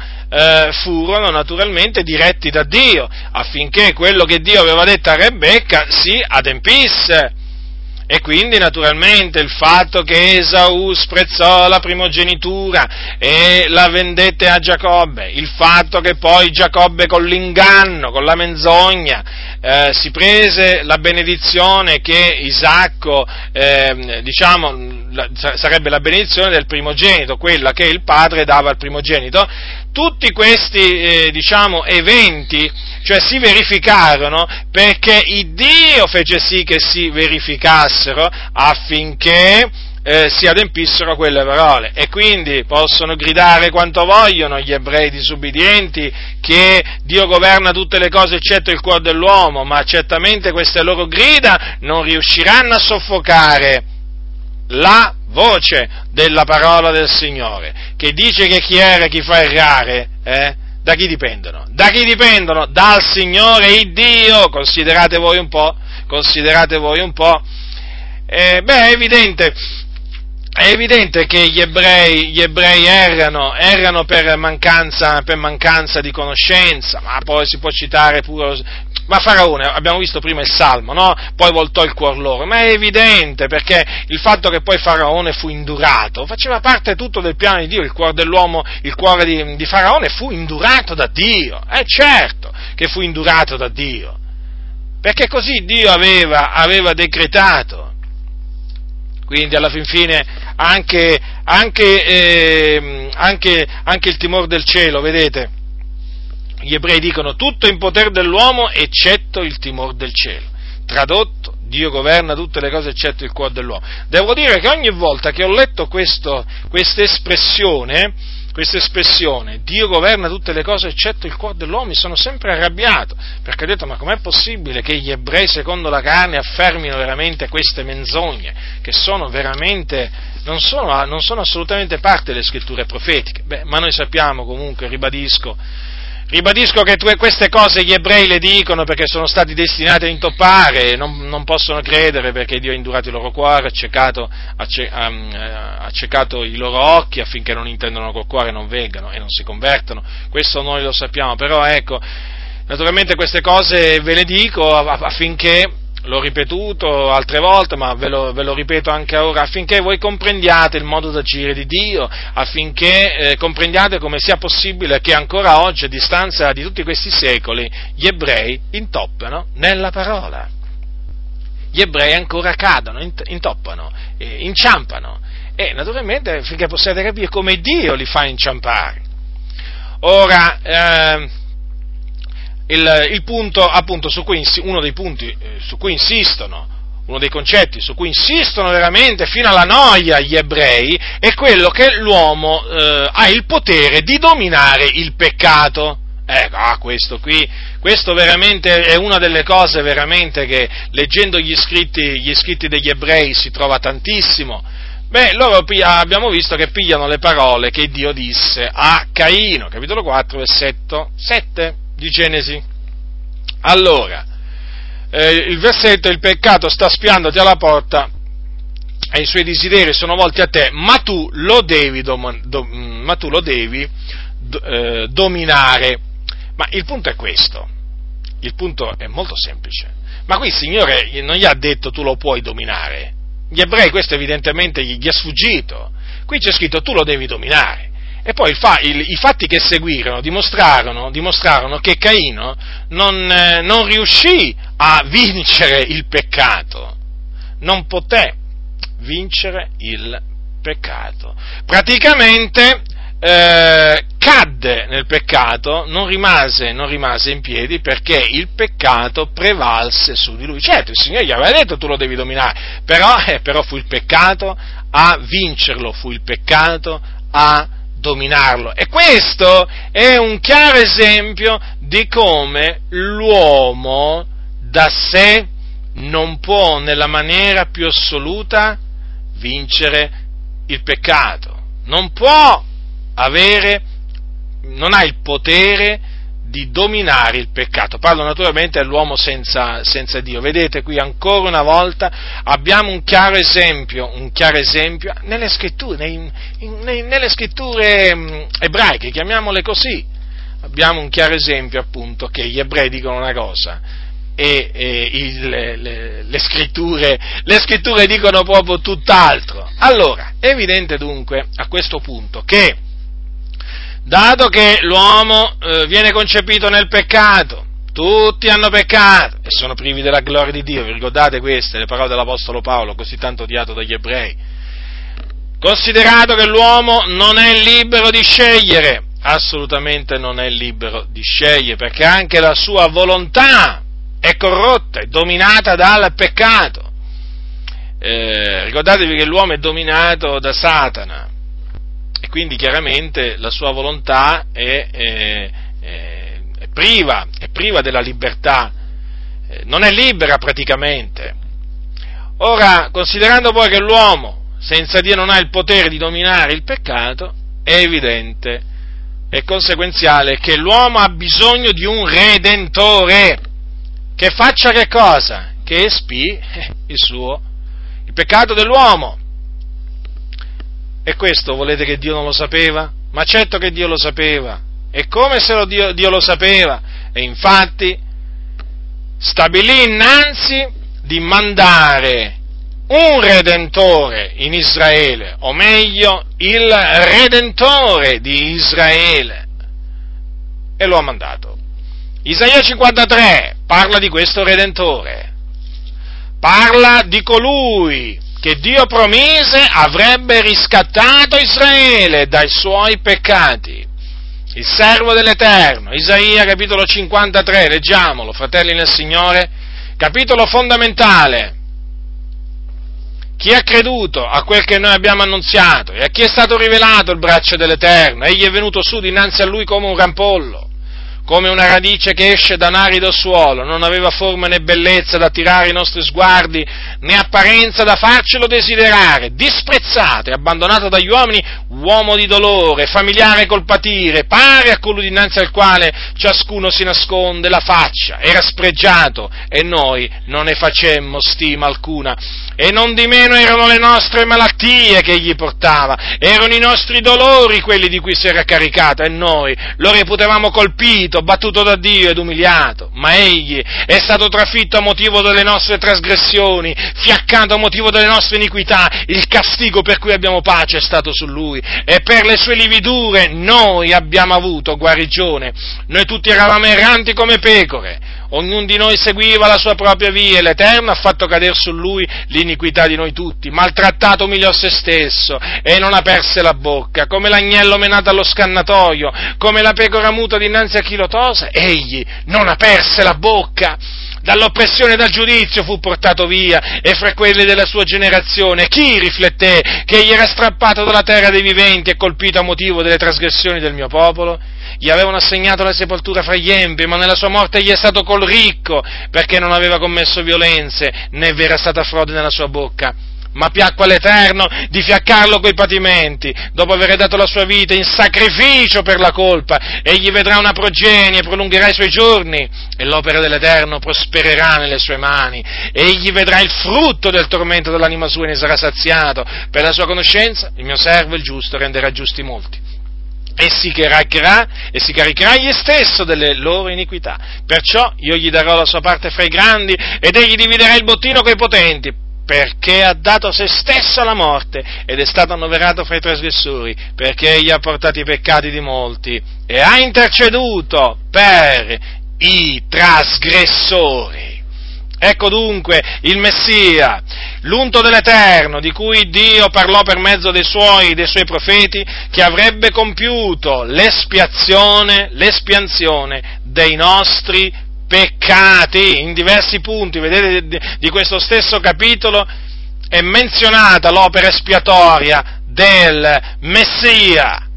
furono naturalmente diretti da Dio, affinché quello che Dio aveva detto a Rebecca si adempisse. E quindi naturalmente il fatto che Esau sprezzò la primogenitura e la vendette a Giacobbe, il fatto che poi Giacobbe con l'inganno, con la menzogna, si prese la benedizione che Isacco, sarebbe la benedizione del primogenito, quella che il padre dava al primogenito. Tutti questi eventi, cioè, si verificarono perché il Dio fece sì che si verificassero, affinché si adempissero quelle parole. E quindi possono gridare quanto vogliono gli ebrei disubbidienti che Dio governa tutte le cose eccetto il cuore dell'uomo, ma certamente queste loro grida non riusciranno a soffocare la voce della parola del Signore, che dice che chi erra e chi fa errare, da chi dipendono? Da chi dipendono? Dal Signore Iddio. Considerate voi un po'. È evidente è evidente che gli ebrei errano per mancanza di conoscenza, ma poi si può citare pure... Ma Faraone, abbiamo visto prima il Salmo, no? Poi voltò il cuor loro, ma è evidente perché il fatto che poi Faraone fu indurato faceva parte tutto del piano di Dio, il cuore dell'uomo, il cuore di Faraone fu indurato da Dio, è certo che fu indurato da Dio, perché così Dio aveva decretato. Quindi alla fin fine anche il timore del cielo, vedete? Gli ebrei dicono tutto in potere dell'uomo eccetto il timore del cielo. Tradotto, Dio governa tutte le cose eccetto il cuore dell'uomo. Devo dire che ogni volta che ho letto questa espressione, Dio governa tutte le cose eccetto il cuore dell'uomo, mi sono sempre arrabbiato, perché ho detto, ma com'è possibile che gli ebrei secondo la carne affermino veramente queste menzogne, che sono veramente, non sono assolutamente parte delle scritture profetiche. Ma noi sappiamo comunque, ribadisco che queste cose gli ebrei le dicono perché sono stati destinati a intoppare, non possono credere perché Dio ha indurato il loro cuore, ha ciecato i loro occhi affinché non intendano col cuore, non vengano e non si convertano. Questo noi lo sappiamo, però ecco, naturalmente queste cose ve le dico affinché, l'ho ripetuto altre volte, ma ve lo ripeto anche ora, affinché voi comprendiate il modo d'agire di Dio, affinché comprendiate come sia possibile che ancora oggi, a distanza di tutti questi secoli, gli ebrei intoppano nella parola. Gli ebrei ancora cadono, intoppano, inciampano, e naturalmente affinché possiate capire come Dio li fa inciampare. Ora, il punto, appunto, su cui uno dei punti su cui insistono, uno dei concetti su cui insistono veramente fino alla noia gli ebrei, è quello che l'uomo ha il potere di dominare il peccato. Questo veramente è una delle cose veramente che leggendo gli scritti degli ebrei si trova tantissimo. Loro abbiamo visto che pigliano le parole che Dio disse a Caino, capitolo 4, versetto 7. Di Genesi. Allora, il versetto: il peccato sta spiandoti alla porta e i suoi desideri sono volti a te, ma tu lo devi dominare. Ma il punto è questo, il punto è molto semplice, ma qui il Signore non gli ha detto tu lo puoi dominare, gli ebrei questo evidentemente gli è sfuggito, qui c'è scritto tu lo devi dominare. E poi i fatti che seguirono dimostrarono che Caino non riuscì a vincere il peccato, non poté vincere il peccato. Praticamente cadde nel peccato, non rimase in piedi perché il peccato prevalse su di lui. Certo, il Signore gli aveva detto tu lo devi dominare, però fu il peccato a vincerlo, fu il peccato a dominarlo. E questo è un chiaro esempio di come l'uomo da sé non può nella maniera più assoluta vincere il peccato, non ha il potere di dominare il peccato. Parlo naturalmente dell'uomo senza Dio. Vedete qui ancora una volta abbiamo un chiaro esempio nelle scritture, nelle scritture ebraiche, chiamiamole così. Abbiamo un chiaro esempio appunto che gli ebrei dicono una cosa e le scritture dicono proprio tutt'altro. Allora, è evidente dunque a questo punto che dato che l'uomo viene concepito nel peccato, tutti hanno peccato e sono privi della gloria di Dio. Vi ricordate queste, le parole dell'Apostolo Paolo, così tanto odiato dagli ebrei? Considerato che l'uomo non è libero di scegliere, assolutamente non è libero di scegliere, perché anche la sua volontà è corrotta, è dominata dal peccato. Ricordatevi che l'uomo è dominato da Satana. E quindi chiaramente la sua volontà è priva della libertà, non è libera praticamente. Ora, considerando poi che l'uomo senza Dio non ha il potere di dominare il peccato, è evidente e conseguenziale che l'uomo ha bisogno di un redentore che faccia che cosa? Che espii il peccato dell'uomo. E questo volete che Dio non lo sapeva? Ma certo che Dio lo sapeva, e come se Dio lo sapeva, e infatti stabilì innanzi di mandare un Redentore in Israele, o meglio, il Redentore di Israele, e lo ha mandato. Isaia 53 parla di questo Redentore, parla di colui che Dio promise avrebbe riscattato Israele dai suoi peccati, il servo dell'Eterno. Isaia capitolo 53, leggiamolo, fratelli nel Signore, capitolo fondamentale. Chi ha creduto a quel che noi abbiamo annunziato e a chi è stato rivelato il braccio dell'Eterno? Egli è venuto su dinanzi a lui come un rampollo, come una radice che esce da un arido suolo, non aveva forma né bellezza da attirare i nostri sguardi, né apparenza da farcelo desiderare, disprezzato e abbandonato dagli uomini, uomo di dolore, familiare col patire, pari a colui dinanzi al quale ciascuno si nasconde la faccia, era spregiato e noi non ne facemmo stima alcuna, e non di meno erano le nostre malattie che egli portava, erano i nostri dolori quelli di cui si era caricato, e noi lo reputavamo colpito, battuto da Dio ed umiliato, ma egli è stato trafitto a motivo delle nostre trasgressioni, fiaccato a motivo delle nostre iniquità, il castigo per cui abbiamo pace è stato su lui, e per le sue lividure noi abbiamo avuto guarigione. Noi tutti eravamo erranti come pecore, ognuno di noi seguiva la sua propria via, e l'Eterno ha fatto cadere su lui l'iniquità di noi tutti, maltrattato umiliò se stesso, e non aperse la bocca, come l'agnello menato allo scannatoio, come la pecora muta dinanzi a chi lo tosa, egli non aperse la bocca, dall'oppressione e dal giudizio fu portato via, e fra quelli della sua generazione chi rifletté che gli era strappato dalla terra dei viventi e colpito a motivo delle trasgressioni del mio popolo? Gli avevano assegnato la sepoltura fra gli empi, ma nella sua morte gli è stato col ricco, perché non aveva commesso violenze, né v'era stata frode nella sua bocca. Ma piacque all'Eterno di fiaccarlo coi patimenti, dopo aver dato la sua vita in sacrificio per la colpa, egli vedrà una progenie, prolungherà i suoi giorni, e l'opera dell'Eterno prospererà nelle sue mani, egli vedrà il frutto del tormento dell'anima sua e ne sarà saziato, per la sua conoscenza il mio servo il giusto renderà giusti molti. E si caricherà egli stesso delle loro iniquità, perciò io gli darò la sua parte fra i grandi, ed egli dividerà il bottino coi potenti, perché ha dato se stesso alla morte ed è stato annoverato fra i trasgressori, perché egli ha portato i peccati di molti e ha interceduto per i trasgressori. Ecco dunque il Messia, l'unto dell'Eterno, di cui Dio parlò per mezzo dei suoi profeti, che avrebbe compiuto l'espiazione dei nostri peccati. In diversi punti, vedete, di questo stesso capitolo è menzionata l'opera espiatoria del Messia.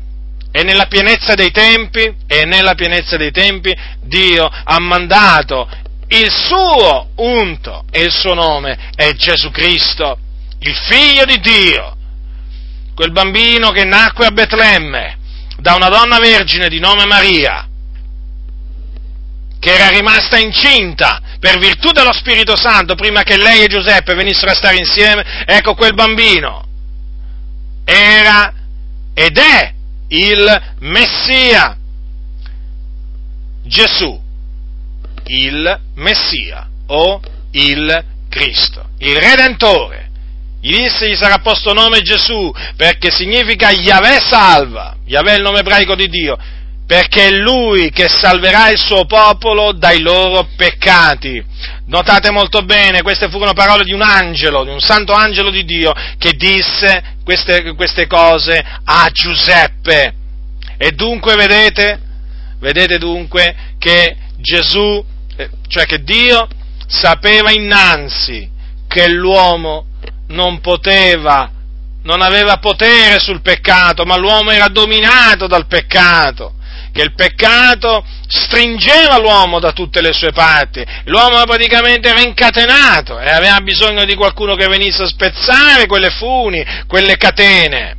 E nella pienezza dei tempi, Dio ha mandato il suo unto, e il suo nome è Gesù Cristo, il Figlio di Dio, quel bambino che nacque a Betlemme da una donna vergine di nome Maria, che era rimasta incinta per virtù dello Spirito Santo prima che lei e Giuseppe venissero a stare insieme. Ecco, quel bambino era ed è il Messia, Gesù, il Messia o il Cristo, il Redentore. Gli disse, gli sarà posto nome Gesù, perché significa Yahweh salva, Yahweh è il nome ebraico di Dio, perché è Lui che salverà il suo popolo dai loro peccati. Notate molto bene, queste furono parole di un angelo, di un santo angelo di Dio, che disse queste cose a Giuseppe. E dunque vedete dunque che Gesù, cioè che Dio sapeva innanzi che l'uomo non aveva potere sul peccato, ma l'uomo era dominato dal peccato, che il peccato stringeva l'uomo da tutte le sue parti, l'uomo praticamente era incatenato e aveva bisogno di qualcuno che venisse a spezzare quelle funi, quelle catene.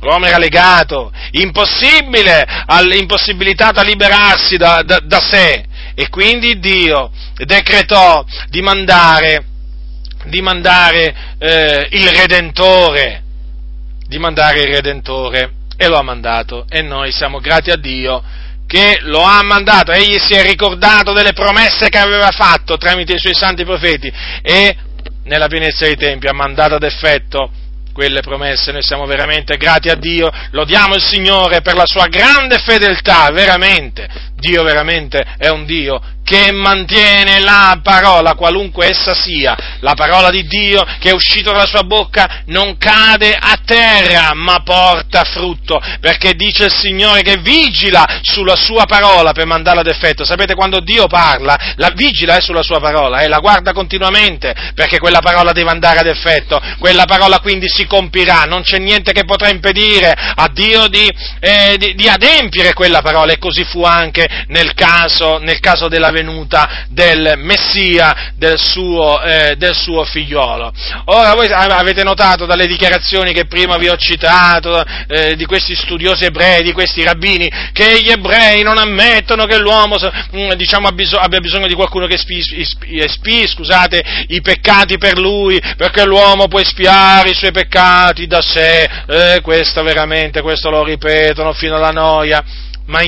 L'uomo era legato, impossibilitato a liberarsi da sé, e quindi Dio decretò di mandare il Redentore, di mandare il Redentore, e lo ha mandato, e noi siamo grati a Dio che lo ha mandato. Egli si è ricordato delle promesse che aveva fatto tramite i suoi santi profeti, e nella pienezza dei tempi ha mandato ad effetto quelle promesse. Noi siamo veramente grati a Dio, lodiamo il Signore per la sua grande fedeltà, veramente. Dio veramente è un Dio che mantiene la parola, qualunque essa sia. La parola di Dio che è uscita dalla sua bocca non cade a terra, ma porta frutto, perché dice il Signore che vigila sulla sua parola per mandarla ad effetto. Sapete, quando Dio parla, la vigila è sulla sua parola, la guarda continuamente, perché quella parola deve andare ad effetto, quella parola quindi si compirà, non c'è niente che potrà impedire a Dio di adempiere quella parola, e così fu anche nel caso della venuta del Messia, del suo figliolo. Ora, voi avete notato dalle dichiarazioni che prima vi ho citato, di questi studiosi ebrei, di questi rabbini, che gli ebrei non ammettono che l'uomo abbia bisogno di qualcuno che espii i peccati per lui, perché l'uomo può espiare i suoi peccati da sé. Questo lo ripetono fino alla noia. Ma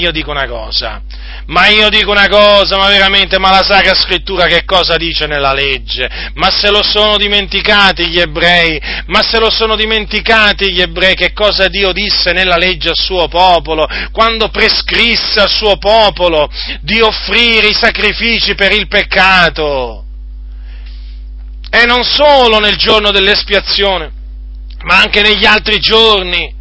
veramente, ma la Sacra Scrittura che cosa dice nella legge? Ma se lo sono dimenticati gli ebrei, che cosa Dio disse nella legge al suo popolo, quando prescrisse al suo popolo di offrire i sacrifici per il peccato? E non solo nel giorno dell'espiazione, ma anche negli altri giorni,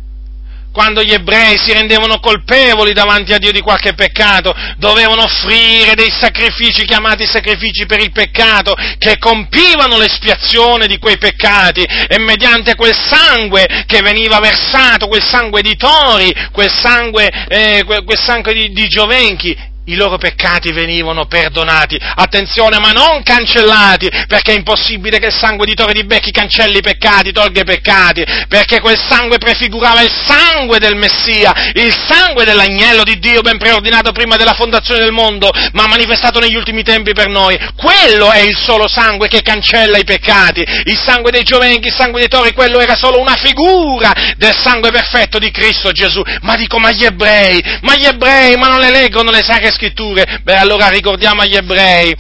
quando gli ebrei si rendevano colpevoli davanti a Dio di qualche peccato, dovevano offrire dei sacrifici chiamati sacrifici per il peccato, che compivano l'espiazione di quei peccati, e mediante quel sangue che veniva versato, quel sangue di tori, quel sangue di giovenchi, i loro peccati venivano perdonati. Attenzione, ma non cancellati, perché è impossibile che il sangue di Tore di Becchi cancelli i peccati, tolga i peccati, perché quel sangue prefigurava il sangue del Messia, il sangue dell'agnello di Dio ben preordinato prima della fondazione del mondo, ma manifestato negli ultimi tempi per noi. Quello è il solo sangue che cancella i peccati. Il sangue dei giovenchi, il sangue dei tori, quello era solo una figura del sangue perfetto di Cristo Gesù. Ma dico, ma gli ebrei, ma non le leggono le sacre scritture? Beh, allora ricordiamo agli ebrei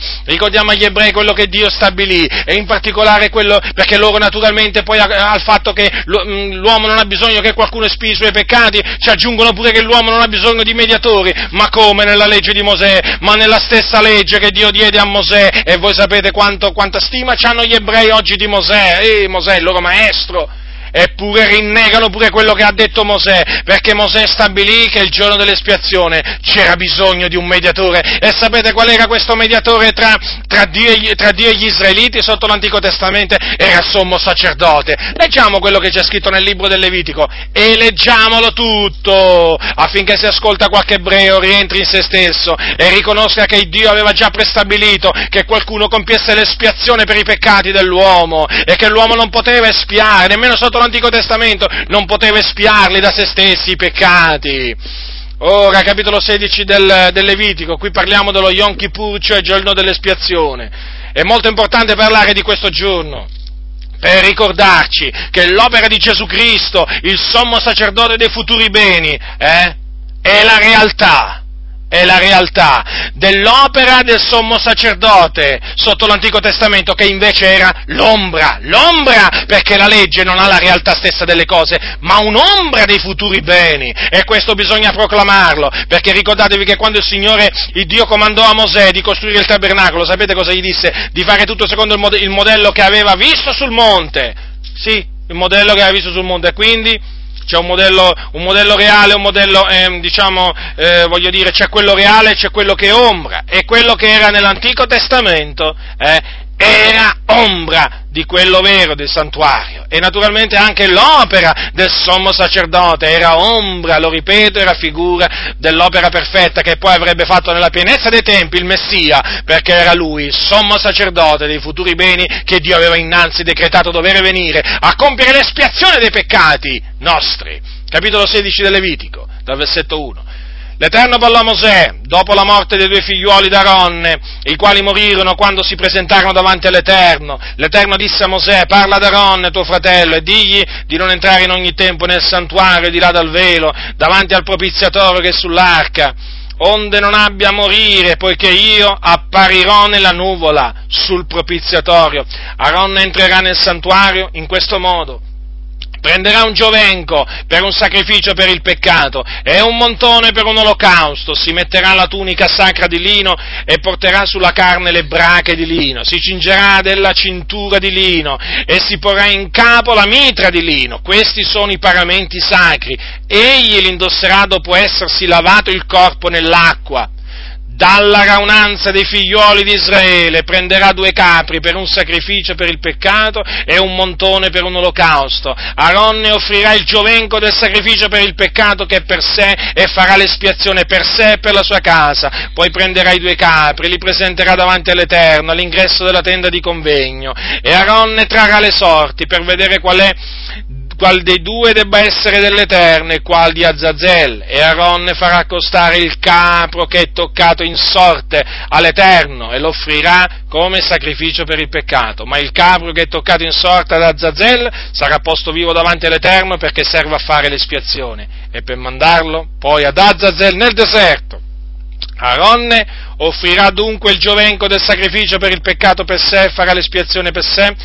quello che Dio stabilì, e in particolare quello, perché loro naturalmente poi al fatto che l'uomo non ha bisogno che qualcuno espii i suoi peccati, ci aggiungono pure che l'uomo non ha bisogno di mediatori. Ma come nella legge di Mosè? Ma nella stessa legge che Dio diede a Mosè, e voi sapete quanta stima hanno gli ebrei oggi di Mosè. Mosè è il loro maestro. Eppure rinnegano pure quello che ha detto Mosè, perché Mosè stabilì che il giorno dell'espiazione c'era bisogno di un mediatore. E sapete qual era questo mediatore tra Dio e gli Israeliti sotto l'Antico Testamento? Era il sommo sacerdote. Leggiamo quello che c'è scritto nel libro del Levitico, e leggiamolo tutto, affinché si ascolta qualche ebreo, rientri in se stesso e riconosca che Dio aveva già prestabilito che qualcuno compiesse l'espiazione per i peccati dell'uomo, e che l'uomo non poteva espiare, nemmeno sotto l'Antico Testamento non poteva espiarli da se stessi i peccati. Ora, capitolo 16 del Levitico, qui parliamo dello Yom Kippur, cioè il giorno dell'espiazione. È molto importante parlare di questo giorno, per ricordarci che l'opera di Gesù Cristo, il sommo sacerdote dei futuri beni, è la realtà dell'opera del sommo sacerdote sotto l'Antico Testamento, che invece era l'ombra, perché la legge non ha la realtà stessa delle cose, ma un'ombra dei futuri beni, e questo bisogna proclamarlo, perché ricordatevi che quando il Signore, il Dio, comandò a Mosè di costruire il tabernacolo, sapete cosa gli disse? Di fare tutto secondo il modello che aveva visto sul monte. Sì, il modello che aveva visto sul monte. Quindi c'è un modello reale, un modello, c'è quello reale, c'è quello che è ombra, e quello che era nell'Antico Testamento era ombra di quello vero, del santuario. E naturalmente anche l'opera del sommo sacerdote era ombra, lo ripeto, era figura dell'opera perfetta che poi avrebbe fatto nella pienezza dei tempi il Messia, perché era lui il sommo sacerdote dei futuri beni che Dio aveva innanzi decretato dovere venire a compiere l'espiazione dei peccati nostri. Capitolo 16 del Levitico, dal versetto 1. L'Eterno parlò a Mosè, dopo la morte dei due figliuoli d'Aaron, i quali morirono quando si presentarono davanti all'Eterno. L'Eterno disse a Mosè: parla ad Aaron, tuo fratello, e digli di non entrare in ogni tempo nel santuario di là dal velo, davanti al propiziatorio che è sull'arca, onde non abbia a morire, poiché io apparirò nella nuvola sul propiziatorio. Aaron entrerà nel santuario in questo modo: prenderà un giovenco per un sacrificio per il peccato e un montone per un olocausto, si metterà la tunica sacra di lino e porterà sulla carne le brache di lino, si cingerà della cintura di lino e si porrà in capo la mitra di lino. Questi sono i paramenti sacri. Egli li indosserà dopo essersi lavato il corpo nell'acqua. Dalla raunanza dei figlioli di Israele prenderà 2 capri per un sacrificio per il peccato e un montone per un olocausto. Aaron offrirà il giovenco del sacrificio per il peccato che è per sé e farà l'espiazione per sé e per la sua casa. Poi prenderà i 2 capri, li presenterà davanti all'Eterno all'ingresso della tenda di convegno, e Aaron trarrà le sorti per vedere qual dei 2 debba essere dell'Eterno e qual di Azazel, e Aaron farà accostare il capro che è toccato in sorte all'Eterno e lo offrirà come sacrificio per il peccato, ma il capro che è toccato in sorte ad Azazel sarà posto vivo davanti all'Eterno perché serve a fare l'espiazione, e per mandarlo poi ad Azazel nel deserto. Aaron offrirà dunque il giovenco del sacrificio per il peccato per sé, farà l'espiazione per sé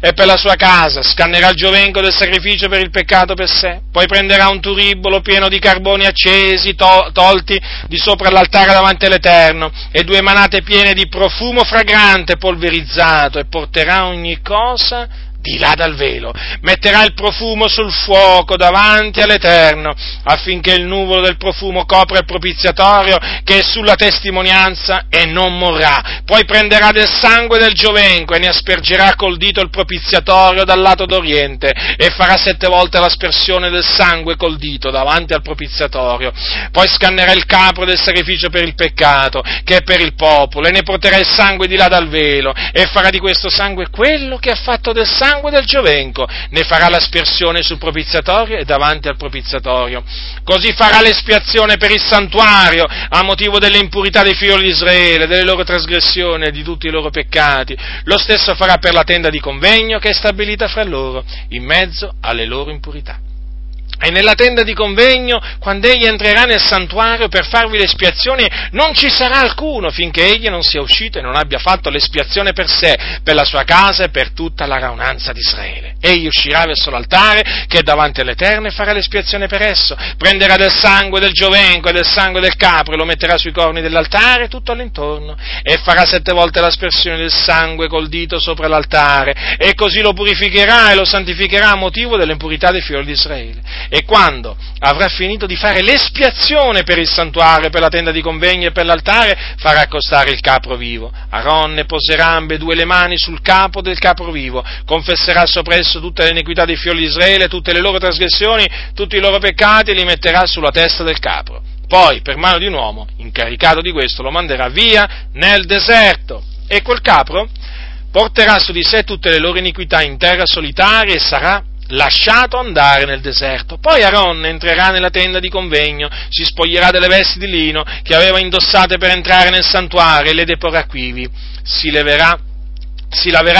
e per la sua casa, scannerà il giovenco del sacrificio per il peccato per sé, poi prenderà un turibolo pieno di carboni accesi tolti di sopra l'altare davanti all'Eterno e 2 manate piene di profumo fragrante polverizzato, e porterà ogni cosa di là dal velo, metterà il profumo sul fuoco davanti all'Eterno, affinché il nuvolo del profumo copra il propiziatorio che è sulla testimonianza e non morrà. Poi prenderà del sangue del giovenco e ne aspergerà col dito il propiziatorio dal lato d'oriente e farà 7 volte l'aspersione del sangue col dito davanti al propiziatorio. Poi scannerà il capro del sacrificio per il peccato che è per il popolo e ne porterà il sangue di là dal velo e farà di questo sangue quello che ha fatto del sangue del giovenco, ne farà l'aspersione sul propiziatorio e davanti al propiziatorio. Così farà l'espiazione per il santuario a motivo delle impurità dei figli di Israele, delle loro trasgressioni e di tutti i loro peccati. Lo stesso farà per la tenda di convegno che è stabilita fra loro in mezzo alle loro impurità. E nella tenda di convegno, quando egli entrerà nel santuario per farvi l'espiazione, non ci sarà alcuno finché egli non sia uscito e non abbia fatto l'espiazione per sé, per la sua casa e per tutta la raunanza di Israele. Egli uscirà verso l'altare che è davanti all'Eterno e farà l'espiazione per esso, prenderà del sangue del giovenco e del sangue del capro e lo metterà sui corni dell'altare tutto all'intorno e farà 7 volte l'aspersione del sangue col dito sopra l'altare, e così lo purificherà e lo santificherà a motivo delle impurità dei figli di Israele. E quando avrà finito di fare l'espiazione per il santuario, per la tenda di convegno e per l'altare, farà accostare il capro vivo. Aaron poserà ambedue le mani sul capo del capro vivo, confesserà sopra esso tutte le iniquità dei figli di Israele, tutte le loro trasgressioni, tutti i loro peccati, e li metterà sulla testa del capro. Poi, per mano di un uomo incaricato di questo, lo manderà via nel deserto, e quel capro porterà su di sé tutte le loro iniquità in terra solitaria e sarà lasciato andare nel deserto. Poi Aaron entrerà nella tenda di convegno, si spoglierà delle vesti di lino che aveva indossate per entrare nel santuario e le deporrà quivi, si laverà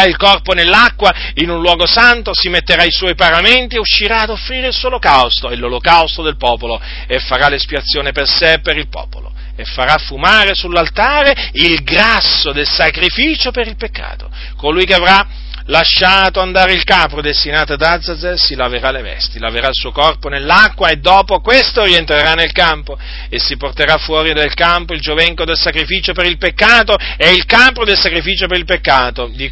il corpo nell'acqua in un luogo santo, si metterà i suoi paramenti e uscirà ad offrire il suo olocausto e l'olocausto del popolo, e farà l'espiazione per sé e per il popolo, e farà fumare sull'altare il grasso del sacrificio per il peccato. Colui che avrà lasciato andare il capro destinato ad Azazel si laverà le vesti, laverà il suo corpo nell'acqua e dopo questo rientrerà nel campo e si porterà fuori del campo il giovenco del sacrificio per il peccato e il capro del sacrificio per il peccato, il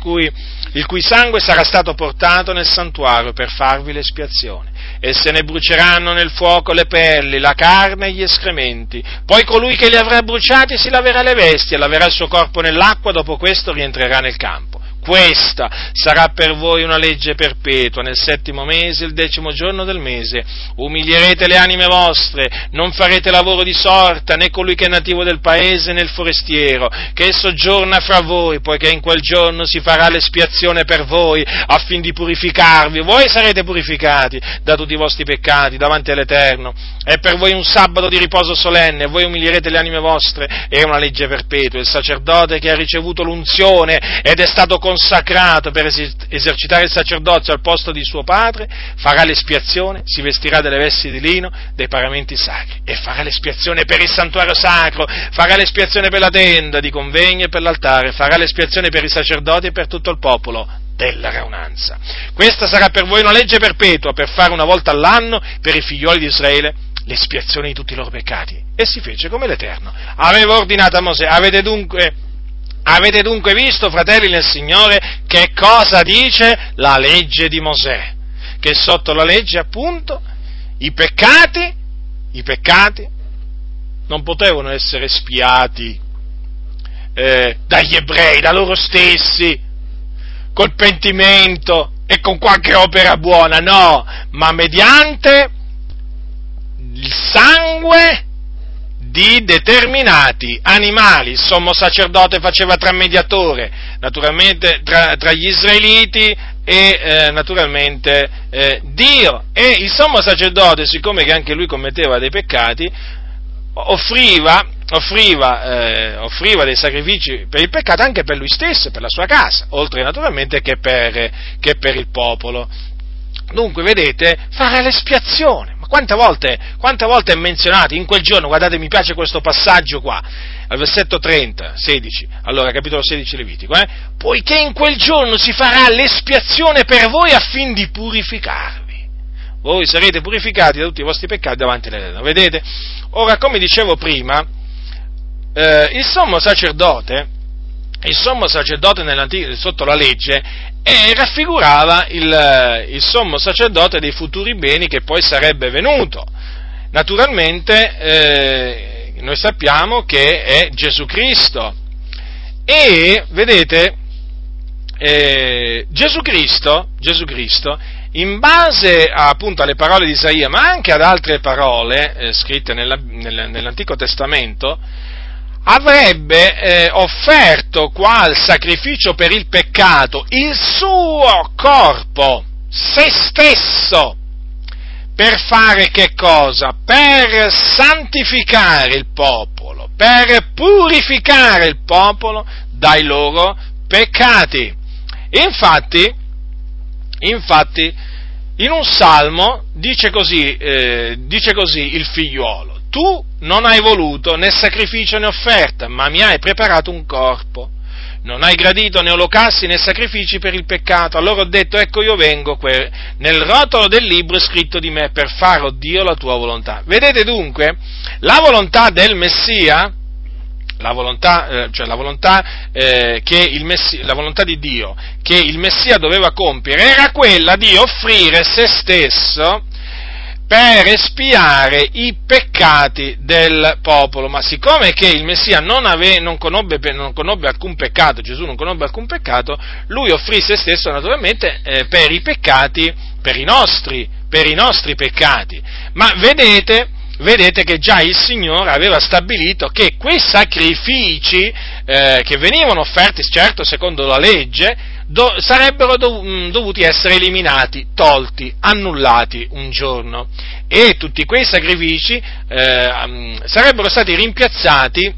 cui sangue sarà stato portato nel santuario per farvi l'espiazione, e se ne bruceranno nel fuoco le pelli, la carne e gli escrementi. Poi colui che li avrà bruciati si laverà le vesti e laverà il suo corpo nell'acqua, dopo questo rientrerà nel campo. questa sarà per voi una legge perpetua, nel settimo mese, il 10° giorno del mese, umilierete le anime vostre, non farete lavoro di sorta, né colui che è nativo del paese, né il forestiero, che soggiorna fra voi, poiché in quel giorno si farà l'espiazione per voi, affin di purificarvi, voi sarete purificati da tutti i vostri peccati davanti all'Eterno, è per voi un sabato di riposo solenne, voi umilierete le anime vostre, è una legge perpetua, il sacerdote che ha ricevuto l'unzione ed è stato consacrato per esercitare il sacerdozio al posto di suo padre, farà l'espiazione, si vestirà delle vesti di lino, dei paramenti sacri, e farà l'espiazione per il santuario sacro, farà l'espiazione per la tenda di convegno e per l'altare, farà l'espiazione per i sacerdoti e per tutto il popolo della raunanza. Questa sarà per voi una legge perpetua, per fare una volta all'anno per i figlioli di Israele l'espiazione di tutti i loro peccati. E si fece come l'Eterno aveva ordinato a Mosè. Avete dunque visto, fratelli nel Signore, che cosa dice la legge di Mosè? Che sotto la legge, appunto, i peccati non potevano essere espiati dagli ebrei, da loro stessi, col pentimento e con qualche opera buona, no, ma mediante il sangue di determinati animali. Il sommo sacerdote faceva tra mediatore, naturalmente tra gli israeliti e naturalmente Dio, e il sommo sacerdote, siccome che anche lui commetteva dei peccati, offriva dei sacrifici per il peccato anche per lui stesso e per la sua casa, oltre naturalmente che per il popolo. Dunque, vedete, fare l'espiazione. Ma quante volte è menzionato in quel giorno? Guardate, mi piace questo passaggio qua, al versetto 30, 16, allora, capitolo 16 Levitico, poiché in quel giorno si farà l'espiazione per voi affin di purificarvi. Voi sarete purificati da tutti i vostri peccati davanti all'Eterno. Vedete? Ora, come dicevo prima, il sommo sacerdote sotto la legge raffigurava il sommo sacerdote dei futuri beni che poi sarebbe venuto. Naturalmente noi sappiamo che è Gesù Cristo, e vedete, Gesù Cristo, in base appunto alle parole di Isaia, ma anche ad altre parole scritte nell'Antico Testamento, avrebbe offerto qua al sacrificio per il peccato il suo corpo, se stesso, per fare che cosa? Per santificare il popolo, per purificare il popolo dai loro peccati. Infatti, in un salmo dice così il figliolo: tu non hai voluto né sacrificio né offerta, ma mi hai preparato un corpo. Non hai gradito né olocausti né sacrifici per il peccato. Allora ho detto: ecco, io vengo nel rotolo del libro scritto di me, per fare, o Dio, la tua volontà. Vedete dunque, la volontà del Messia, la volontà di Dio che il Messia doveva compiere era quella di offrire se stesso per espiare i peccati del popolo. Ma siccome che il Messia non conobbe alcun peccato, Gesù non conobbe alcun peccato, lui offrì se stesso naturalmente per i nostri peccati. Ma vedete che già il Signore aveva stabilito che quei sacrifici che venivano offerti, certo, secondo la legge, sarebbero dovuti essere eliminati, tolti, annullati un giorno, e tutti quei sacrifici sarebbero stati rimpiazzati,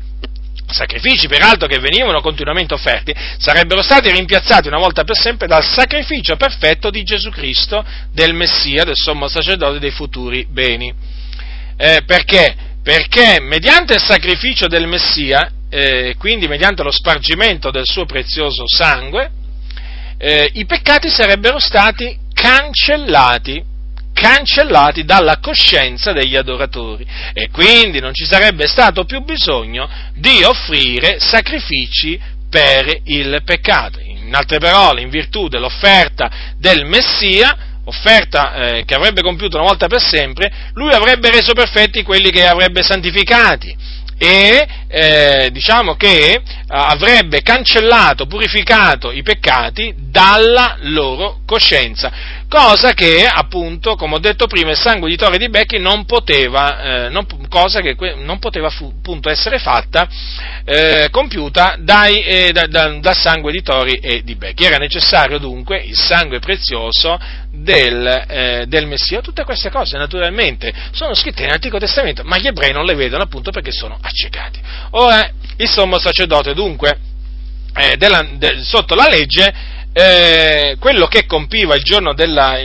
sacrifici peraltro che venivano continuamente offerti, sarebbero stati rimpiazzati una volta per sempre dal sacrificio perfetto di Gesù Cristo, del Messia, del sommo sacerdote dei futuri beni. Perché? Perché mediante il sacrificio del Messia, quindi mediante lo spargimento del suo prezioso sangue, i peccati sarebbero stati cancellati dalla coscienza degli adoratori, e quindi non ci sarebbe stato più bisogno di offrire sacrifici per il peccato. In altre parole, in virtù dell'offerta del Messia, offerta che avrebbe compiuto una volta per sempre, lui avrebbe reso perfetti quelli che avrebbe santificati, e diciamo che avrebbe cancellato, purificato i peccati dalla loro coscienza, cosa che appunto, come ho detto prima, il sangue di Tore di Becchi non poteva essere fatta, compiuta dal sangue di Tori e di Becchi. Era necessario dunque il sangue prezioso del Messia. Tutte queste cose naturalmente sono scritte nell'Antico Testamento, ma gli ebrei non le vedono appunto perché sono accecati. Ora, il sommo sacerdote dunque, sotto la legge, quello che compiva il giorno dello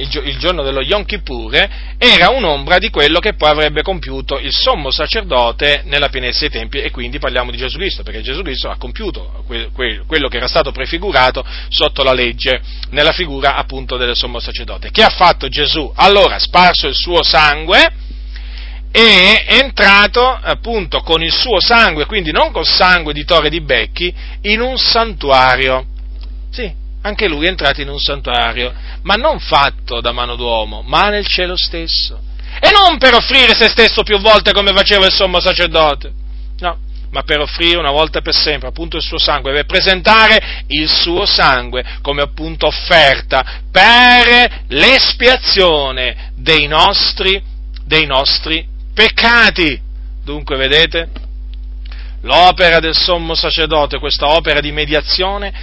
Yom Kippur era un'ombra di quello che poi avrebbe compiuto il sommo sacerdote nella pienezza dei tempi, e quindi parliamo di Gesù Cristo, perché Gesù Cristo ha compiuto quello che era stato prefigurato sotto la legge nella figura appunto del sommo sacerdote. Che ha fatto Gesù? Allora ha sparso il suo sangue, è entrato appunto con il suo sangue, quindi non col sangue di Tore di Becchi, in un santuario. Sì, anche lui è entrato in un santuario, ma non fatto da mano d'uomo, ma nel cielo stesso, e non per offrire se stesso più volte come faceva il sommo sacerdote, no, ma per offrire una volta per sempre appunto il suo sangue, per presentare il suo sangue come appunto offerta per l'espiazione dei nostri peccati. Dunque vedete, l'opera del sommo sacerdote, questa opera di mediazione,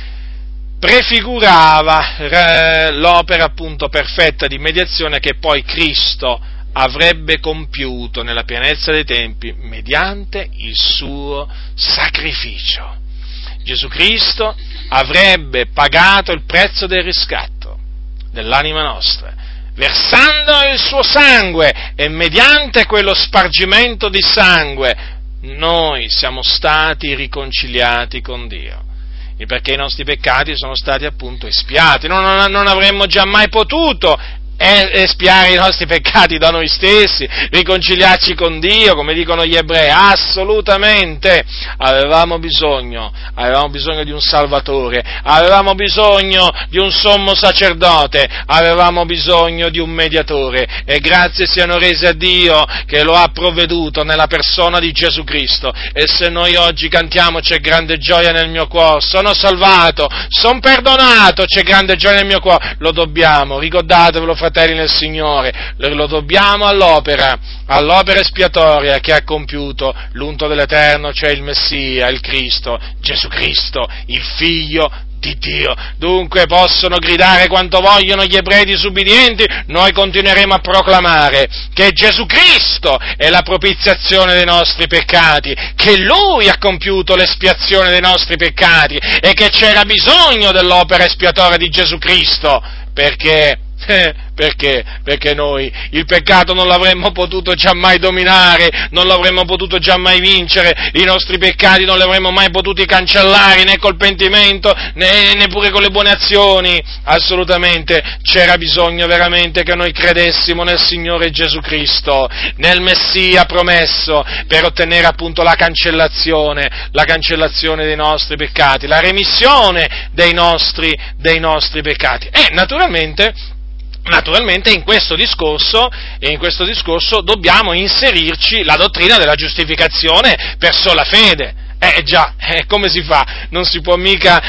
prefigurava l'opera appunto perfetta di mediazione che poi Cristo avrebbe compiuto nella pienezza dei tempi mediante il suo sacrificio. Gesù Cristo avrebbe pagato il prezzo del riscatto dell'anima nostra, versando il suo sangue, e mediante quello spargimento di sangue noi siamo stati riconciliati con Dio, perché i nostri peccati sono stati appunto espiati. Non avremmo già mai potuto espiare i nostri peccati da noi stessi, riconciliarci con Dio, come dicono gli ebrei, assolutamente. Avevamo bisogno di un Salvatore, avevamo bisogno di un sommo sacerdote, avevamo bisogno di un mediatore, e grazie siano rese a Dio che lo ha provveduto nella persona di Gesù Cristo. E se noi oggi cantiamo "C'è grande gioia nel mio cuore, sono salvato, sono perdonato, c'è grande gioia nel mio cuore", lo dobbiamo, ricordatevelo fratelli nel Signore, lo dobbiamo all'opera espiatoria che ha compiuto l'unto dell'Eterno, cioè il Messia, il Cristo, Gesù Cristo, il Figlio di Dio. Dunque possono gridare quanto vogliono gli ebrei disubbidienti, noi continueremo a proclamare che Gesù Cristo è la propiziazione dei nostri peccati, che Lui ha compiuto l'espiazione dei nostri peccati e che c'era bisogno dell'opera espiatoria di Gesù Cristo, perché noi il peccato non l'avremmo potuto già mai dominare, non l'avremmo potuto già mai vincere, i nostri peccati non li avremmo mai potuti cancellare, né col pentimento né neppure con le buone azioni. Assolutamente c'era bisogno veramente che noi credessimo nel Signore Gesù Cristo, nel Messia promesso, per ottenere appunto la cancellazione dei nostri peccati, la remissione dei nostri peccati. E naturalmente in questo discorso dobbiamo inserirci la dottrina della giustificazione per sola fede. Come si fa? Non si può mica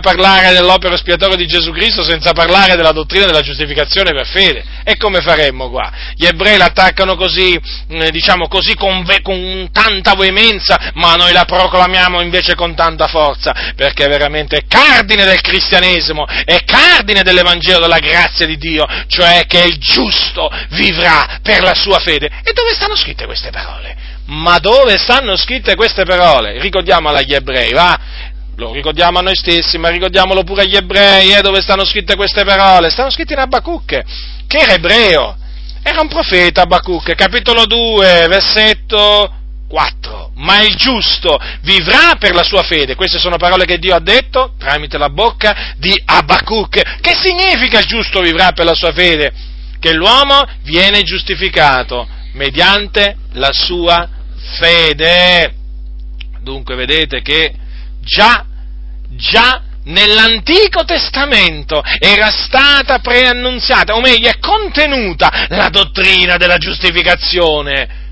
parlare dell'opera espiatoria di Gesù Cristo senza parlare della dottrina della giustificazione per fede. E come faremmo qua? Gli ebrei l'attaccano così con tanta veemenza, ma noi la proclamiamo invece con tanta forza, perché veramente è cardine del cristianesimo, è cardine dell'Evangelo della grazia di Dio, cioè che il giusto vivrà per la sua fede. E dove stanno scritte queste parole? Ma dove stanno scritte queste parole? Ricordiamola agli ebrei, va? Lo ricordiamo a noi stessi, ma ricordiamolo pure agli ebrei, dove stanno scritte queste parole? Stanno scritte in Abacuc, che era ebreo, era un profeta Abacuc, capitolo 2, versetto 4. Ma il giusto vivrà per la sua fede. Queste sono parole che Dio ha detto tramite la bocca di Abacuc. Che significa il giusto vivrà per la sua fede? Che l'uomo viene giustificato mediante la sua fede. Dunque vedete che già nell'Antico Testamento era stata preannunziata, o meglio è contenuta, la dottrina della giustificazione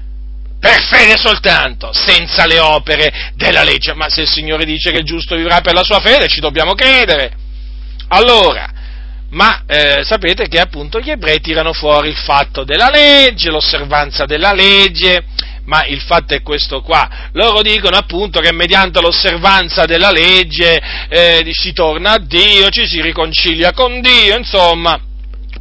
per fede soltanto, senza le opere della legge. Ma se il Signore dice che il giusto vivrà per la sua fede, ci dobbiamo credere. Allora, sapete che appunto gli ebrei tirano fuori il fatto della legge, l'osservanza della legge, ma il fatto è questo qua: loro dicono appunto che mediante l'osservanza della legge si torna a Dio, ci si riconcilia con Dio, insomma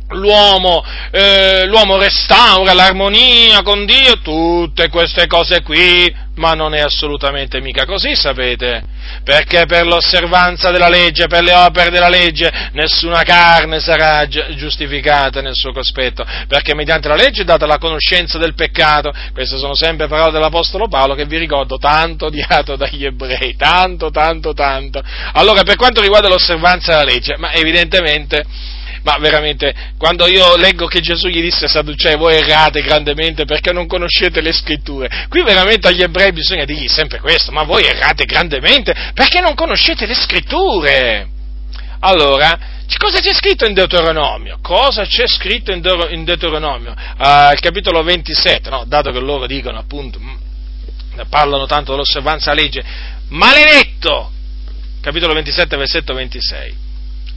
l'uomo restaura l'armonia con Dio, tutte queste cose qui. Ma non è assolutamente mica così, sapete, perché per l'osservanza della legge, per le opere della legge, nessuna carne sarà giustificata nel suo cospetto, perché mediante la legge è data la conoscenza del peccato. Queste sono sempre parole dell'Apostolo Paolo, che vi ricordo tanto odiato dagli ebrei, tanto. Allora, per quanto riguarda l'osservanza della legge, veramente, quando io leggo che Gesù gli disse: Sadducei, voi errate grandemente perché non conoscete le scritture, qui veramente agli ebrei bisogna dirgli sempre questo: ma voi errate grandemente perché non conoscete le scritture. Allora, cosa c'è scritto in Deuteronomio? Al capitolo 27, no, dato che loro dicono appunto, parlano tanto dell'osservanza legge, maledetto, capitolo 27, versetto 26,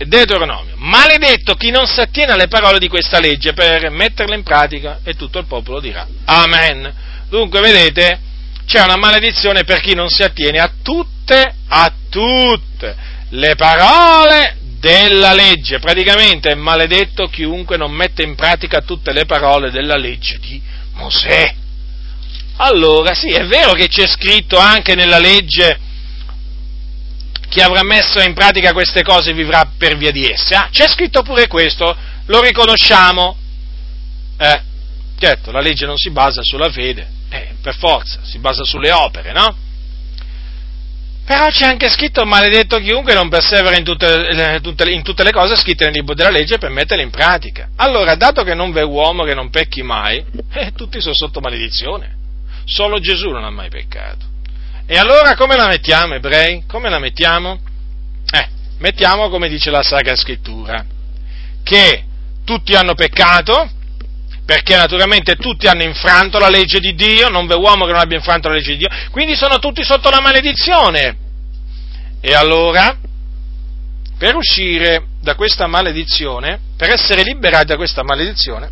Deuteronomio: maledetto chi non si attiene alle parole di questa legge per metterle in pratica. E tutto il popolo dirà amen. Dunque, vedete, c'è una maledizione per chi non si attiene a tutte le parole della legge. Praticamente è maledetto chiunque non mette in pratica tutte le parole della legge di Mosè. Allora, sì, è vero che c'è scritto anche nella legge: chi avrà messo in pratica queste cose vivrà per via di esse. Ah, c'è scritto pure questo, lo riconosciamo. Certo, la legge non si basa sulla fede, per forza, si basa sulle opere, no? Però c'è anche scritto: maledetto chiunque non persevera in tutte le cose scritte nel libro della legge per metterle in pratica. Allora, dato che non v'è uomo che non pecchi mai, tutti sono sotto maledizione. Solo Gesù non ha mai peccato. E allora come la mettiamo, ebrei? Come la mettiamo? Mettiamo come dice la Sacra Scrittura, che tutti hanno peccato, perché naturalmente tutti hanno infranto la legge di Dio, non v'è uomo che non abbia infranto la legge di Dio, quindi sono tutti sotto la maledizione. E allora, per uscire da questa maledizione, per essere liberati da questa maledizione,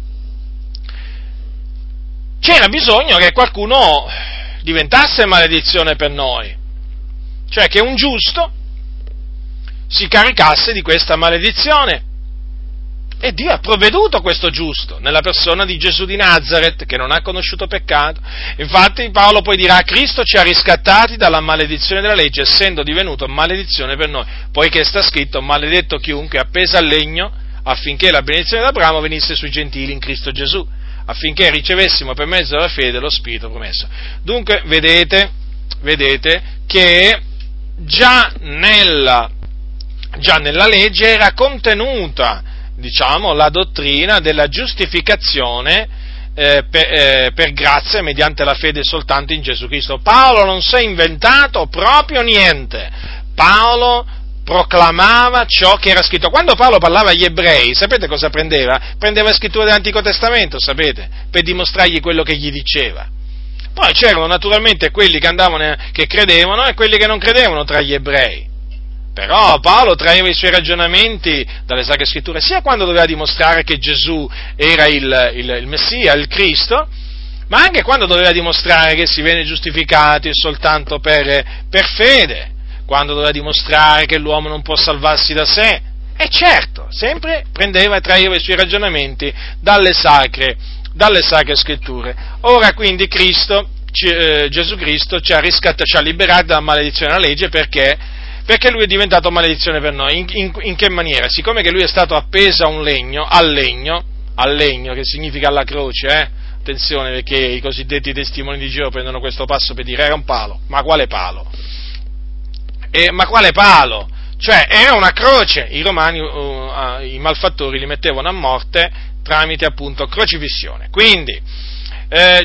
c'era bisogno che qualcuno diventasse maledizione per noi, cioè che un giusto si caricasse di questa maledizione. E Dio ha provveduto questo giusto nella persona di Gesù di Nazaret, che non ha conosciuto peccato. Infatti Paolo poi dirà: Cristo ci ha riscattati dalla maledizione della legge, essendo divenuto maledizione per noi, poiché sta scritto: maledetto chiunque è appeso al legno, affinché la benedizione d'Abramo venisse sui gentili in Cristo Gesù, affinché ricevessimo per mezzo della fede lo Spirito promesso. Dunque, vedete che già nella legge era contenuta, diciamo, la dottrina della giustificazione per grazia mediante la fede soltanto in Gesù Cristo. Paolo non si è inventato proprio niente. Paolo proclamava ciò che era scritto. Quando Paolo parlava agli ebrei, sapete cosa prendeva? Prendeva le scritture dell'Antico Testamento, sapete, per dimostrargli quello che gli diceva. Poi c'erano naturalmente quelli che credevano e quelli che non credevano tra gli ebrei. Però Paolo traeva i suoi ragionamenti dalle Sacre Scritture, sia quando doveva dimostrare che Gesù era il Messia, il Cristo, ma anche quando doveva dimostrare che si viene giustificati soltanto per fede, quando doveva dimostrare che l'uomo non può salvarsi da sé. E certo, sempre prendeva e traeva i suoi ragionamenti dalle sacre scritture. Ora, quindi, Gesù Cristo ci ha riscattato, ci ha liberato dalla maledizione della legge, perché lui è diventato maledizione per noi. In che maniera? Siccome che lui è stato appeso a un legno, al legno, che significa alla croce, attenzione, perché i cosiddetti testimoni di Geova prendono questo passo per dire: era un palo. Ma quale palo? Ma quale palo? Cioè, era una croce. I romani, i malfattori, li mettevano a morte tramite appunto crocifissione. Quindi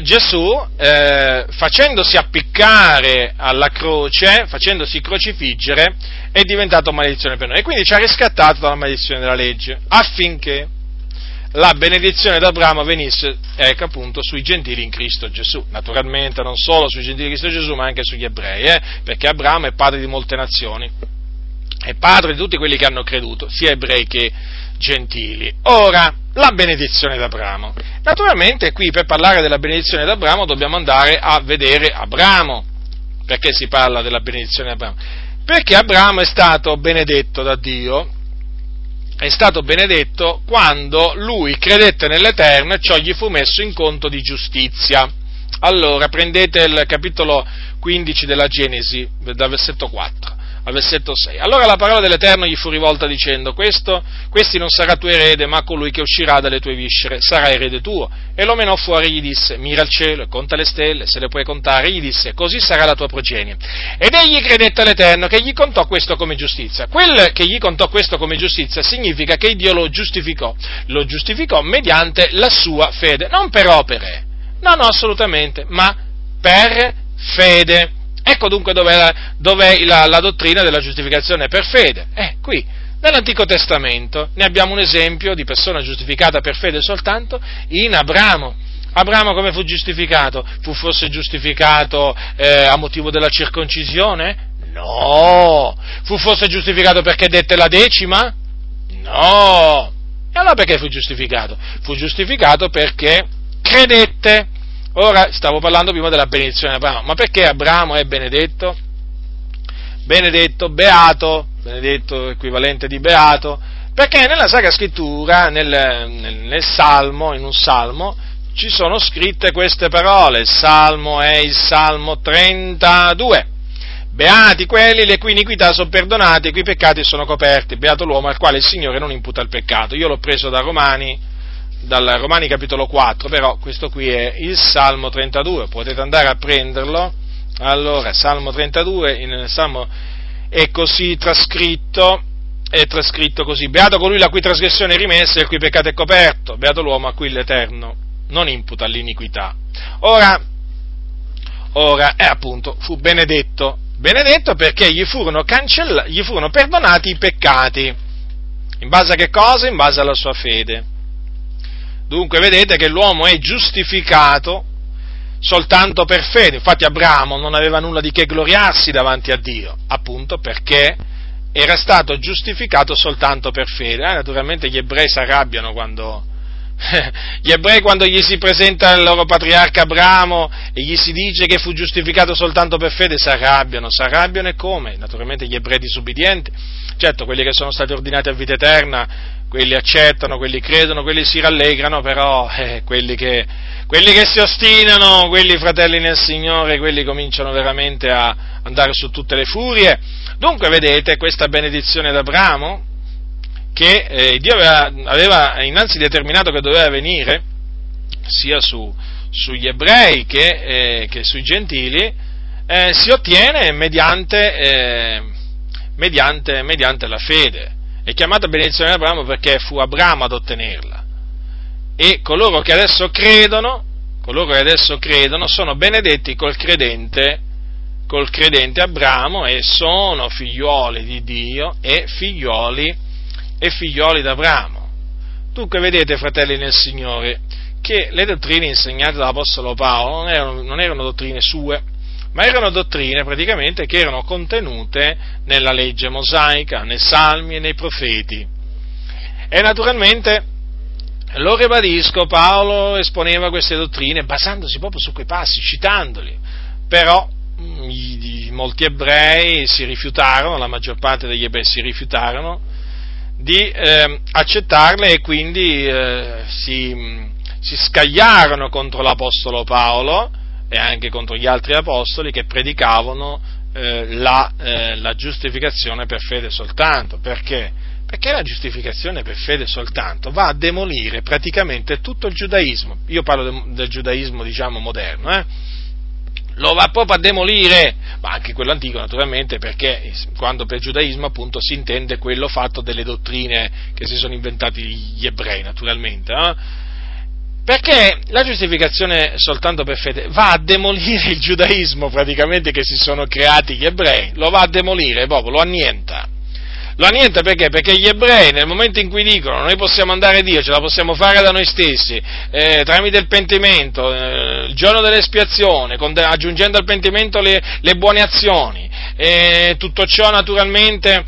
Gesù, facendosi appiccare alla croce, facendosi crocifiggere, è diventato maledizione per noi, e quindi ci ha riscattato dalla maledizione della legge, affinché la benedizione d'Abramo venisse, ecco appunto, sui gentili in Cristo Gesù, naturalmente non solo sui gentili in Cristo Gesù ma anche sugli ebrei, perché Abramo è padre di molte nazioni, è padre di tutti quelli che hanno creduto, sia ebrei che gentili. Ora, la benedizione d'Abramo, naturalmente qui per parlare della benedizione d'Abramo dobbiamo andare a vedere Abramo. Perché si parla della benedizione di Abramo? Perché Abramo è stato benedetto da Dio, è stato benedetto quando lui credette nell'Eterno e ciò gli fu messo in conto di giustizia. Allora, prendete il capitolo 15 della Genesi, dal versetto 4 al versetto 6. Allora la parola dell'Eterno gli fu rivolta dicendo: questi non sarà tuo erede, ma colui che uscirà dalle tue viscere sarà erede tuo. E lo menò fuori e gli disse: mira il cielo e conta le stelle, se le puoi contare. E gli disse: così sarà la tua progenie. Ed egli credette all'Eterno, che gli contò questo come giustizia. Quel che gli contò questo come giustizia significa che Dio lo giustificò mediante la sua fede, non per opere, no, assolutamente, ma per fede. Ecco dunque dov'è la dottrina della giustificazione per fede. Qui, nell'Antico Testamento, ne abbiamo un esempio di persona giustificata per fede soltanto in Abramo. Abramo come fu giustificato? Fu forse giustificato a motivo della circoncisione? No! Fu forse giustificato perché dette la decima? No! E allora perché fu giustificato? Fu giustificato perché credette. Ora, stavo parlando prima della benedizione di Abramo, ma perché Abramo è benedetto? Benedetto, beato, benedetto equivalente di beato, perché nella Sacra Scrittura, nel Salmo, in un Salmo, ci sono scritte queste parole. Il Salmo è il Salmo 32. Beati quelli le cui iniquità sono perdonate e i cui peccati sono coperti. Beato l'uomo al quale il Signore non imputa il peccato. Io l'ho preso dal Romani capitolo 4, però questo qui è il Salmo 32, potete andare a prenderlo. Allora, Salmo 32, nel Salmo è così trascritto, così: beato colui la cui trasgressione è rimessa e il cui peccato è coperto, beato l'uomo a cui l'Eterno non imputa l'iniquità. Ora appunto, fu benedetto perché gli furono perdonati i peccati, in base a che cosa? In base alla sua fede. Dunque vedete che l'uomo è giustificato soltanto per fede. Infatti Abramo non aveva nulla di che gloriarsi davanti a Dio, appunto perché era stato giustificato soltanto per fede. Naturalmente gli ebrei si arrabbiano quando gli si presenta il loro patriarca Abramo e gli si dice che fu giustificato soltanto per fede, si arrabbiano e come? Naturalmente gli ebrei disubbidienti, certo, quelli che sono stati ordinati a vita eterna, quelli accettano, quelli credono, quelli si rallegrano, però quelli che si ostinano, quelli fratelli nel Signore, quelli cominciano veramente a andare su tutte le furie. Dunque vedete questa benedizione d'Abramo, che Dio aveva innanzi determinato che doveva venire sia sugli ebrei che sui gentili, si ottiene mediante la fede. È chiamata benedizione di Abramo perché fu Abramo ad ottenerla, e coloro che adesso credono sono benedetti col credente Abramo, e sono figlioli di Dio e figlioli d'Abramo. Dunque vedete, fratelli nel Signore, che le dottrine insegnate dall'Apostolo Paolo non erano dottrine sue, ma erano dottrine praticamente che erano contenute nella legge mosaica, nei salmi e nei profeti. E naturalmente, lo ribadisco, Paolo esponeva queste dottrine basandosi proprio su quei passi, citandoli, però molti ebrei si rifiutarono, la maggior parte degli ebrei si rifiutarono di accettarle, e quindi si scagliarono contro l'Apostolo Paolo e anche contro gli altri apostoli che predicavano la giustificazione per fede soltanto. Perché? Perché la giustificazione per fede soltanto va a demolire praticamente tutto il giudaismo. Io parlo del giudaismo, diciamo, moderno, lo va proprio a demolire, ma anche quello antico naturalmente, perché quando per giudaismo appunto si intende quello fatto delle dottrine che si sono inventati gli ebrei, naturalmente, Perché la giustificazione soltanto per fede va a demolire il giudaismo praticamente che si sono creati gli ebrei, lo va a demolire proprio, lo annienta. Lo annienta perché? Perché gli ebrei nel momento in cui dicono noi possiamo andare a Dio, ce la possiamo fare da noi stessi, tramite il pentimento, il giorno dell'espiazione, aggiungendo al pentimento le buone azioni, tutto ciò naturalmente,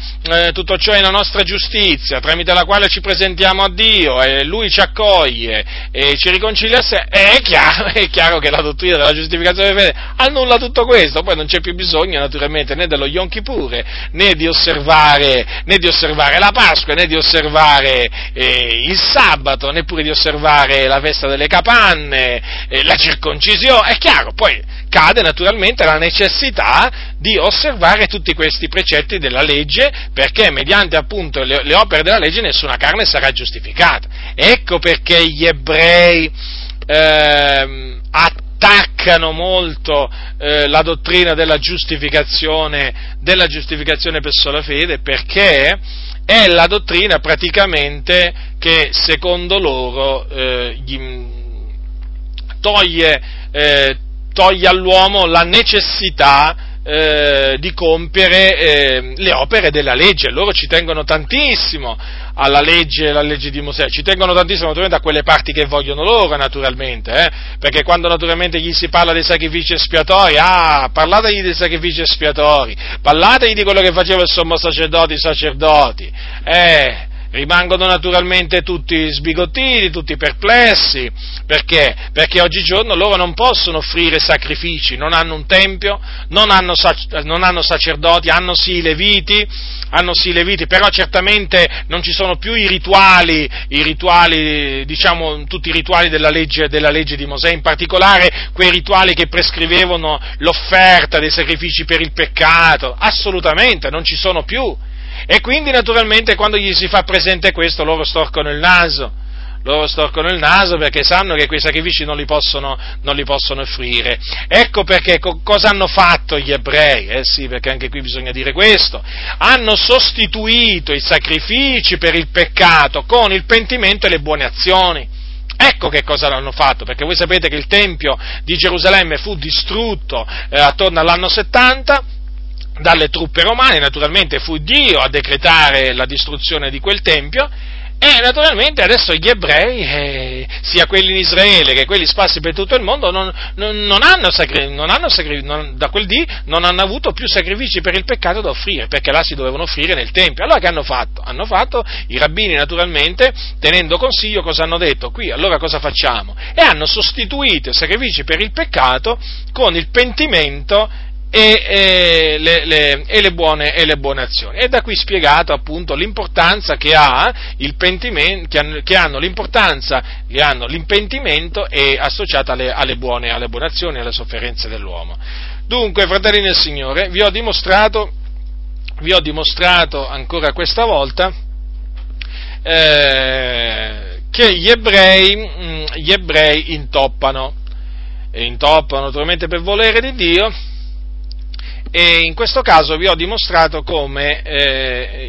tutto ciò è la nostra giustizia, tramite la quale ci presentiamo a Dio e Lui ci accoglie e ci riconcilia a sé, è chiaro che la dottrina della giustificazione della fede annulla tutto questo, poi non c'è più bisogno naturalmente né dello Yom Kippur, né di osservare la Pasqua, né di osservare il sabato, neppure di osservare la festa delle capanne, la circoncisione, è chiaro, poi cade naturalmente la necessità di osservare tutti questi precetti della legge, perché mediante appunto le opere della legge nessuna carne sarà giustificata. Ecco perché gli ebrei attaccano molto la dottrina della giustificazione per sola fede, perché è la dottrina praticamente che secondo loro toglie all'uomo la necessità di compiere le opere della legge. Loro ci tengono tantissimo alla legge, la legge di Mosè, ci tengono tantissimo naturalmente a quelle parti che vogliono loro naturalmente, perché quando naturalmente gli si parla dei sacrifici espiatori, parlategli dei sacrifici espiatori, parlategli di quello che faceva il sommo sacerdote, i sacerdoti, rimangono naturalmente tutti sbigottiti, tutti perplessi, perché? Perché oggigiorno loro non possono offrire sacrifici, non hanno un tempio, non hanno sacerdoti, hanno sì i leviti, però certamente non ci sono più i rituali, diciamo tutti i rituali della legge di Mosè, in particolare quei rituali che prescrivevano l'offerta dei sacrifici per il peccato, assolutamente non ci sono più. E quindi naturalmente quando gli si fa presente questo loro storcono il naso perché sanno che quei sacrifici non li possono offrire. Ecco perché cosa hanno fatto gli ebrei? Sì, perché anche qui bisogna dire questo. Hanno sostituito i sacrifici per il peccato con il pentimento e le buone azioni. Ecco che cosa l'hanno fatto, perché voi sapete che il Tempio di Gerusalemme fu distrutto attorno all'anno 70 dalle truppe romane, naturalmente fu Dio a decretare la distruzione di quel tempio, e naturalmente adesso gli ebrei, sia quelli in Israele che quelli sparsi per tutto il mondo, da quel dì non hanno avuto più sacrifici per il peccato da offrire, perché là si dovevano offrire nel tempio. Allora che hanno fatto? Hanno fatto i rabbini naturalmente, tenendo consiglio, cosa hanno detto? Qui allora cosa facciamo? E hanno sostituito i sacrifici per il peccato con il pentimento e le buone azioni. E da qui spiegato appunto l'importanza che ha il pentimento, che hanno l'impentimento e associata alle buone azioni e alle sofferenze dell'uomo. Dunque, fratelli nel Signore, vi ho dimostrato ancora questa volta che gli ebrei intoppano naturalmente per volere di Dio. E in questo caso vi ho dimostrato come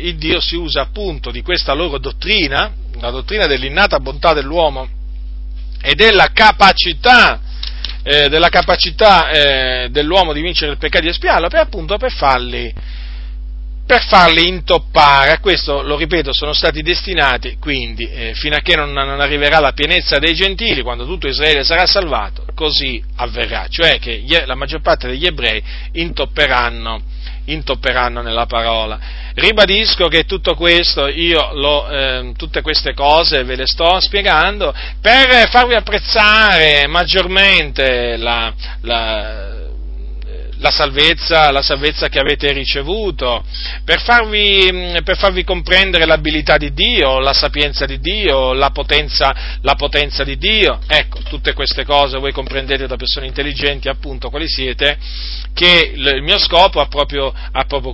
il Dio si usa appunto di questa loro dottrina, la dottrina dell'innata bontà dell'uomo e della capacità dell'uomo di vincere il peccato e espiarlo, per appunto per farli intoppare. A questo, lo ripeto, sono stati destinati, quindi fino a che non arriverà la pienezza dei gentili, quando tutto Israele sarà salvato, così avverrà, cioè che la maggior parte degli ebrei intopperanno nella parola. Ribadisco che tutto questo tutte queste cose ve le sto spiegando per farvi apprezzare maggiormente la salvezza che avete ricevuto, per farvi comprendere l'abilità di Dio, la sapienza di Dio, la potenza di Dio. Ecco, tutte queste cose voi comprendete da persone intelligenti, appunto, quali siete, che il mio scopo ha proprio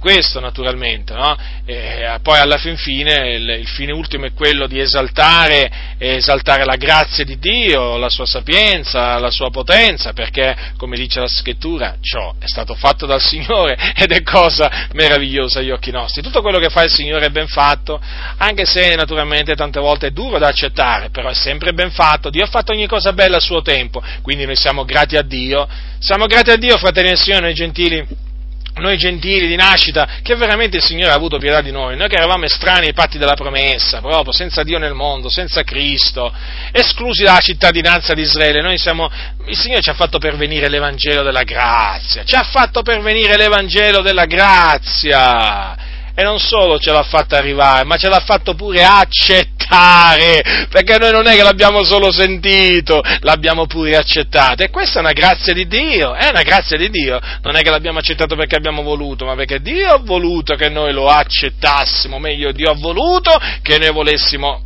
questo, naturalmente, no? E poi alla fin fine, il fine ultimo è quello di esaltare la grazia di Dio, la sua sapienza, la sua potenza, perché, come dice la Scrittura, ciò è stato fatto dal Signore ed è cosa meravigliosa agli occhi nostri. Tutto quello che fa il Signore è ben fatto, anche se naturalmente tante volte è duro da accettare, però è sempre ben fatto. Dio ha fatto ogni cosa bella a suo tempo, quindi noi siamo grati a Dio, fratelli del Signore, noi gentili noi gentili di nascita, che veramente il Signore ha avuto pietà di noi, noi che eravamo estranei ai patti della promessa, proprio senza Dio nel mondo, senza Cristo, esclusi dalla cittadinanza di Israele, noi siamo, il Signore ci ha fatto pervenire l'Evangelo della grazia, e non solo ce l'ha fatta arrivare, ma ce l'ha fatto pure accettare, perché noi non è che l'abbiamo solo sentito, l'abbiamo pure accettato, e questa è una grazia di Dio, non è che l'abbiamo accettato perché abbiamo voluto, ma perché Dio ha voluto che noi lo accettassimo, meglio Dio ha voluto che noi volessimo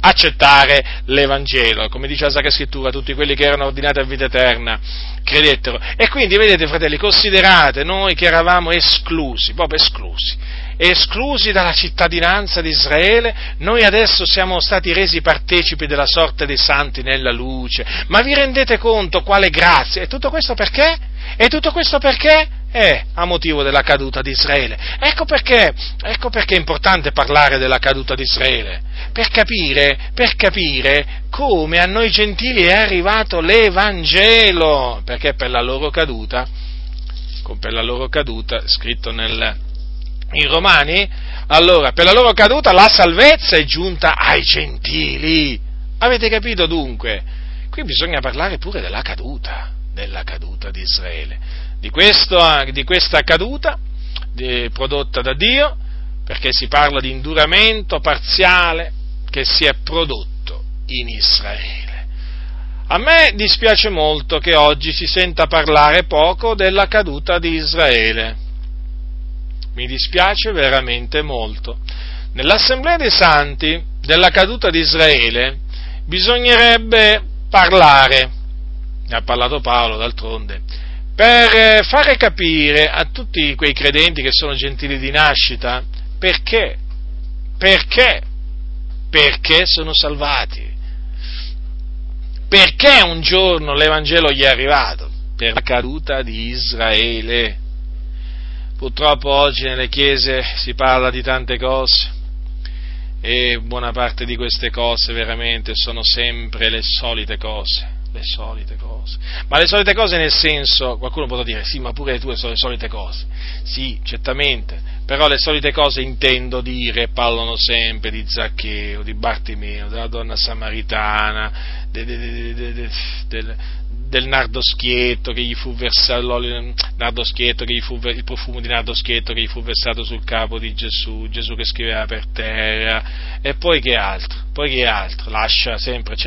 accettare l'Evangelo, come dice la Sacra Scrittura, tutti quelli che erano ordinati a vita eterna credettero, e quindi vedete fratelli, considerate noi che eravamo esclusi, proprio esclusi dalla cittadinanza di Israele, noi adesso siamo stati resi partecipi della sorte dei santi nella luce, ma vi rendete conto quale grazia, e tutto questo perché? A motivo della caduta di Israele. Ecco perché è importante parlare della caduta di Israele, per capire come a noi gentili è arrivato l'Evangelo, perché per la loro caduta, scritto in Romani, allora per la loro caduta la salvezza è giunta ai gentili. Avete capito dunque? Qui bisogna parlare pure della caduta di Israele. Di questa caduta prodotta da Dio, perché si parla di induramento parziale che si è prodotto in Israele. A me dispiace molto che oggi si senta parlare poco della caduta di Israele. Mi dispiace veramente molto. Nell'Assemblea dei Santi della caduta di Israele bisognerebbe parlare, ne ha parlato Paolo d'altronde, per fare capire a tutti quei credenti che sono gentili di nascita perché sono salvati, perché un giorno l'Evangelo gli è arrivato, per la caduta di Israele. Purtroppo oggi nelle chiese si parla di tante cose e buona parte di queste cose veramente sono sempre le solite cose, ma le solite cose nel senso, qualcuno potrà dire, sì, ma pure tu sono le solite cose, sì, certamente, però le solite cose intendo dire, parlano sempre di Zaccheo, di Bartimeo, della donna samaritana, del nardo schietto che gli fu versato, il profumo di nardo schietto che gli fu versato sul capo di Gesù che scriveva per terra, e poi che altro, c'è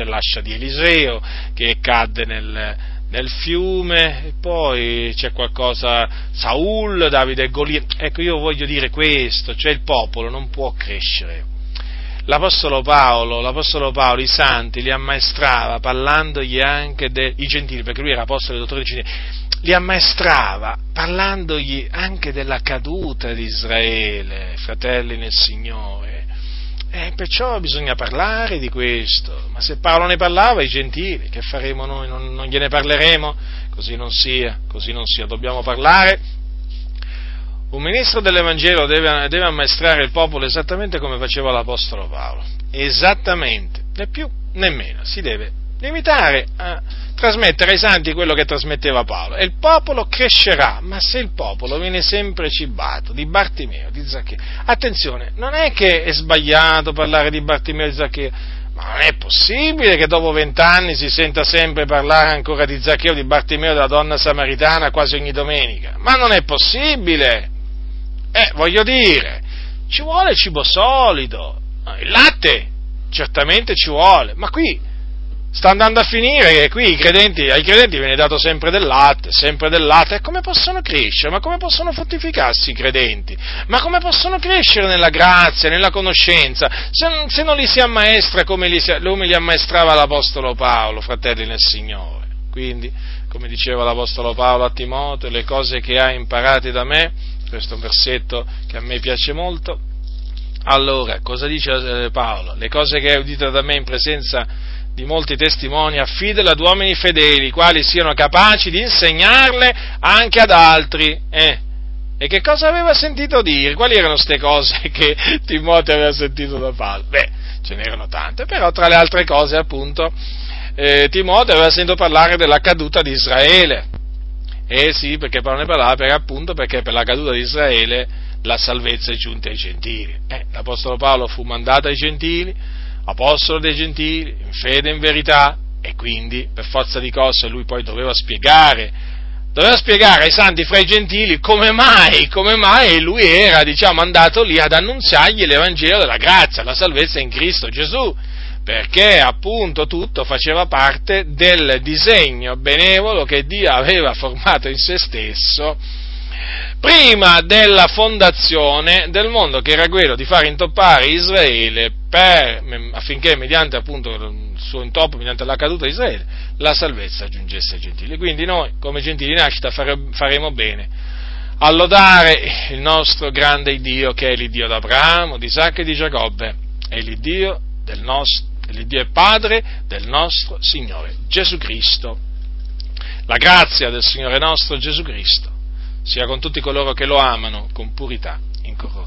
l'ascia di Eliseo che cadde nel fiume, e poi c'è qualcosa, Saul, Davide e Golia. Ecco, io voglio dire questo, cioè il popolo non può crescere. L'Apostolo Paolo, i santi li ammaestrava parlandogli anche dei gentili, perché lui era apostolo e dottore dei gentili, li ammaestrava parlandogli anche della caduta di Israele, fratelli nel Signore. Perciò bisogna parlare di questo, ma se Paolo ne parlava ai gentili, che faremo noi? Non gliene parleremo? Così non sia, dobbiamo parlare. Un ministro dell'Evangelo deve ammaestrare il popolo esattamente come faceva l'Apostolo Paolo, esattamente, né più né meno, si deve limitare a trasmettere ai santi quello che trasmetteva Paolo, e il popolo crescerà, ma se il popolo viene sempre cibato di Bartimeo, di Zaccheo, attenzione, non è che è sbagliato parlare di Bartimeo e di Zaccheo, ma non è possibile che dopo 20 anni si senta sempre parlare ancora di Zaccheo, di Bartimeo, della donna samaritana quasi ogni domenica, ma non è possibile! Voglio dire, ci vuole cibo solido, il latte certamente ci vuole, ma qui sta andando a finire che qui ai credenti viene dato sempre del latte, e come possono crescere? Ma come possono fortificarsi i credenti? Ma come possono crescere nella grazia, nella conoscenza, se non li si ammaestra come li ammaestrava l'Apostolo Paolo, fratelli nel Signore? Quindi, come diceva l'Apostolo Paolo a Timoteo, le cose che hai imparate da me, questo è un versetto che a me piace molto. Allora, cosa dice Paolo? Le cose che hai udito da me in presenza di molti testimoni, affidala ad uomini fedeli, i quali siano capaci di insegnarle anche ad altri. E che cosa aveva sentito dire? Quali erano ste cose che Timoteo aveva sentito da Paolo? Ce n'erano tante, però tra le altre cose, appunto, Timoteo aveva sentito parlare della caduta di Israele, Sì, perché ne parlava perché per la caduta di Israele la salvezza è giunta ai gentili. L'Apostolo Paolo fu mandato ai gentili, apostolo dei gentili, in fede e in verità, e quindi per forza di cose lui poi doveva spiegare ai santi fra i gentili come mai lui era, andato lì ad annunziargli l'Evangelo della grazia, la salvezza in Cristo Gesù, perché appunto tutto faceva parte del disegno benevolo che Dio aveva formato in se stesso prima della fondazione del mondo, che era quello di far intoppare Israele affinché mediante appunto il suo intoppo, mediante la caduta di Israele, la salvezza giungesse ai gentili. Quindi noi, come gentili di nascita, faremo bene a lodare il nostro grande Dio, che è l'Iddio d'Abramo, di Isacco e di Giacobbe, è l'Iddio e Padre del nostro Signore Gesù Cristo. La grazia del Signore nostro Gesù Cristo sia con tutti coloro che lo amano con purità incorrotta.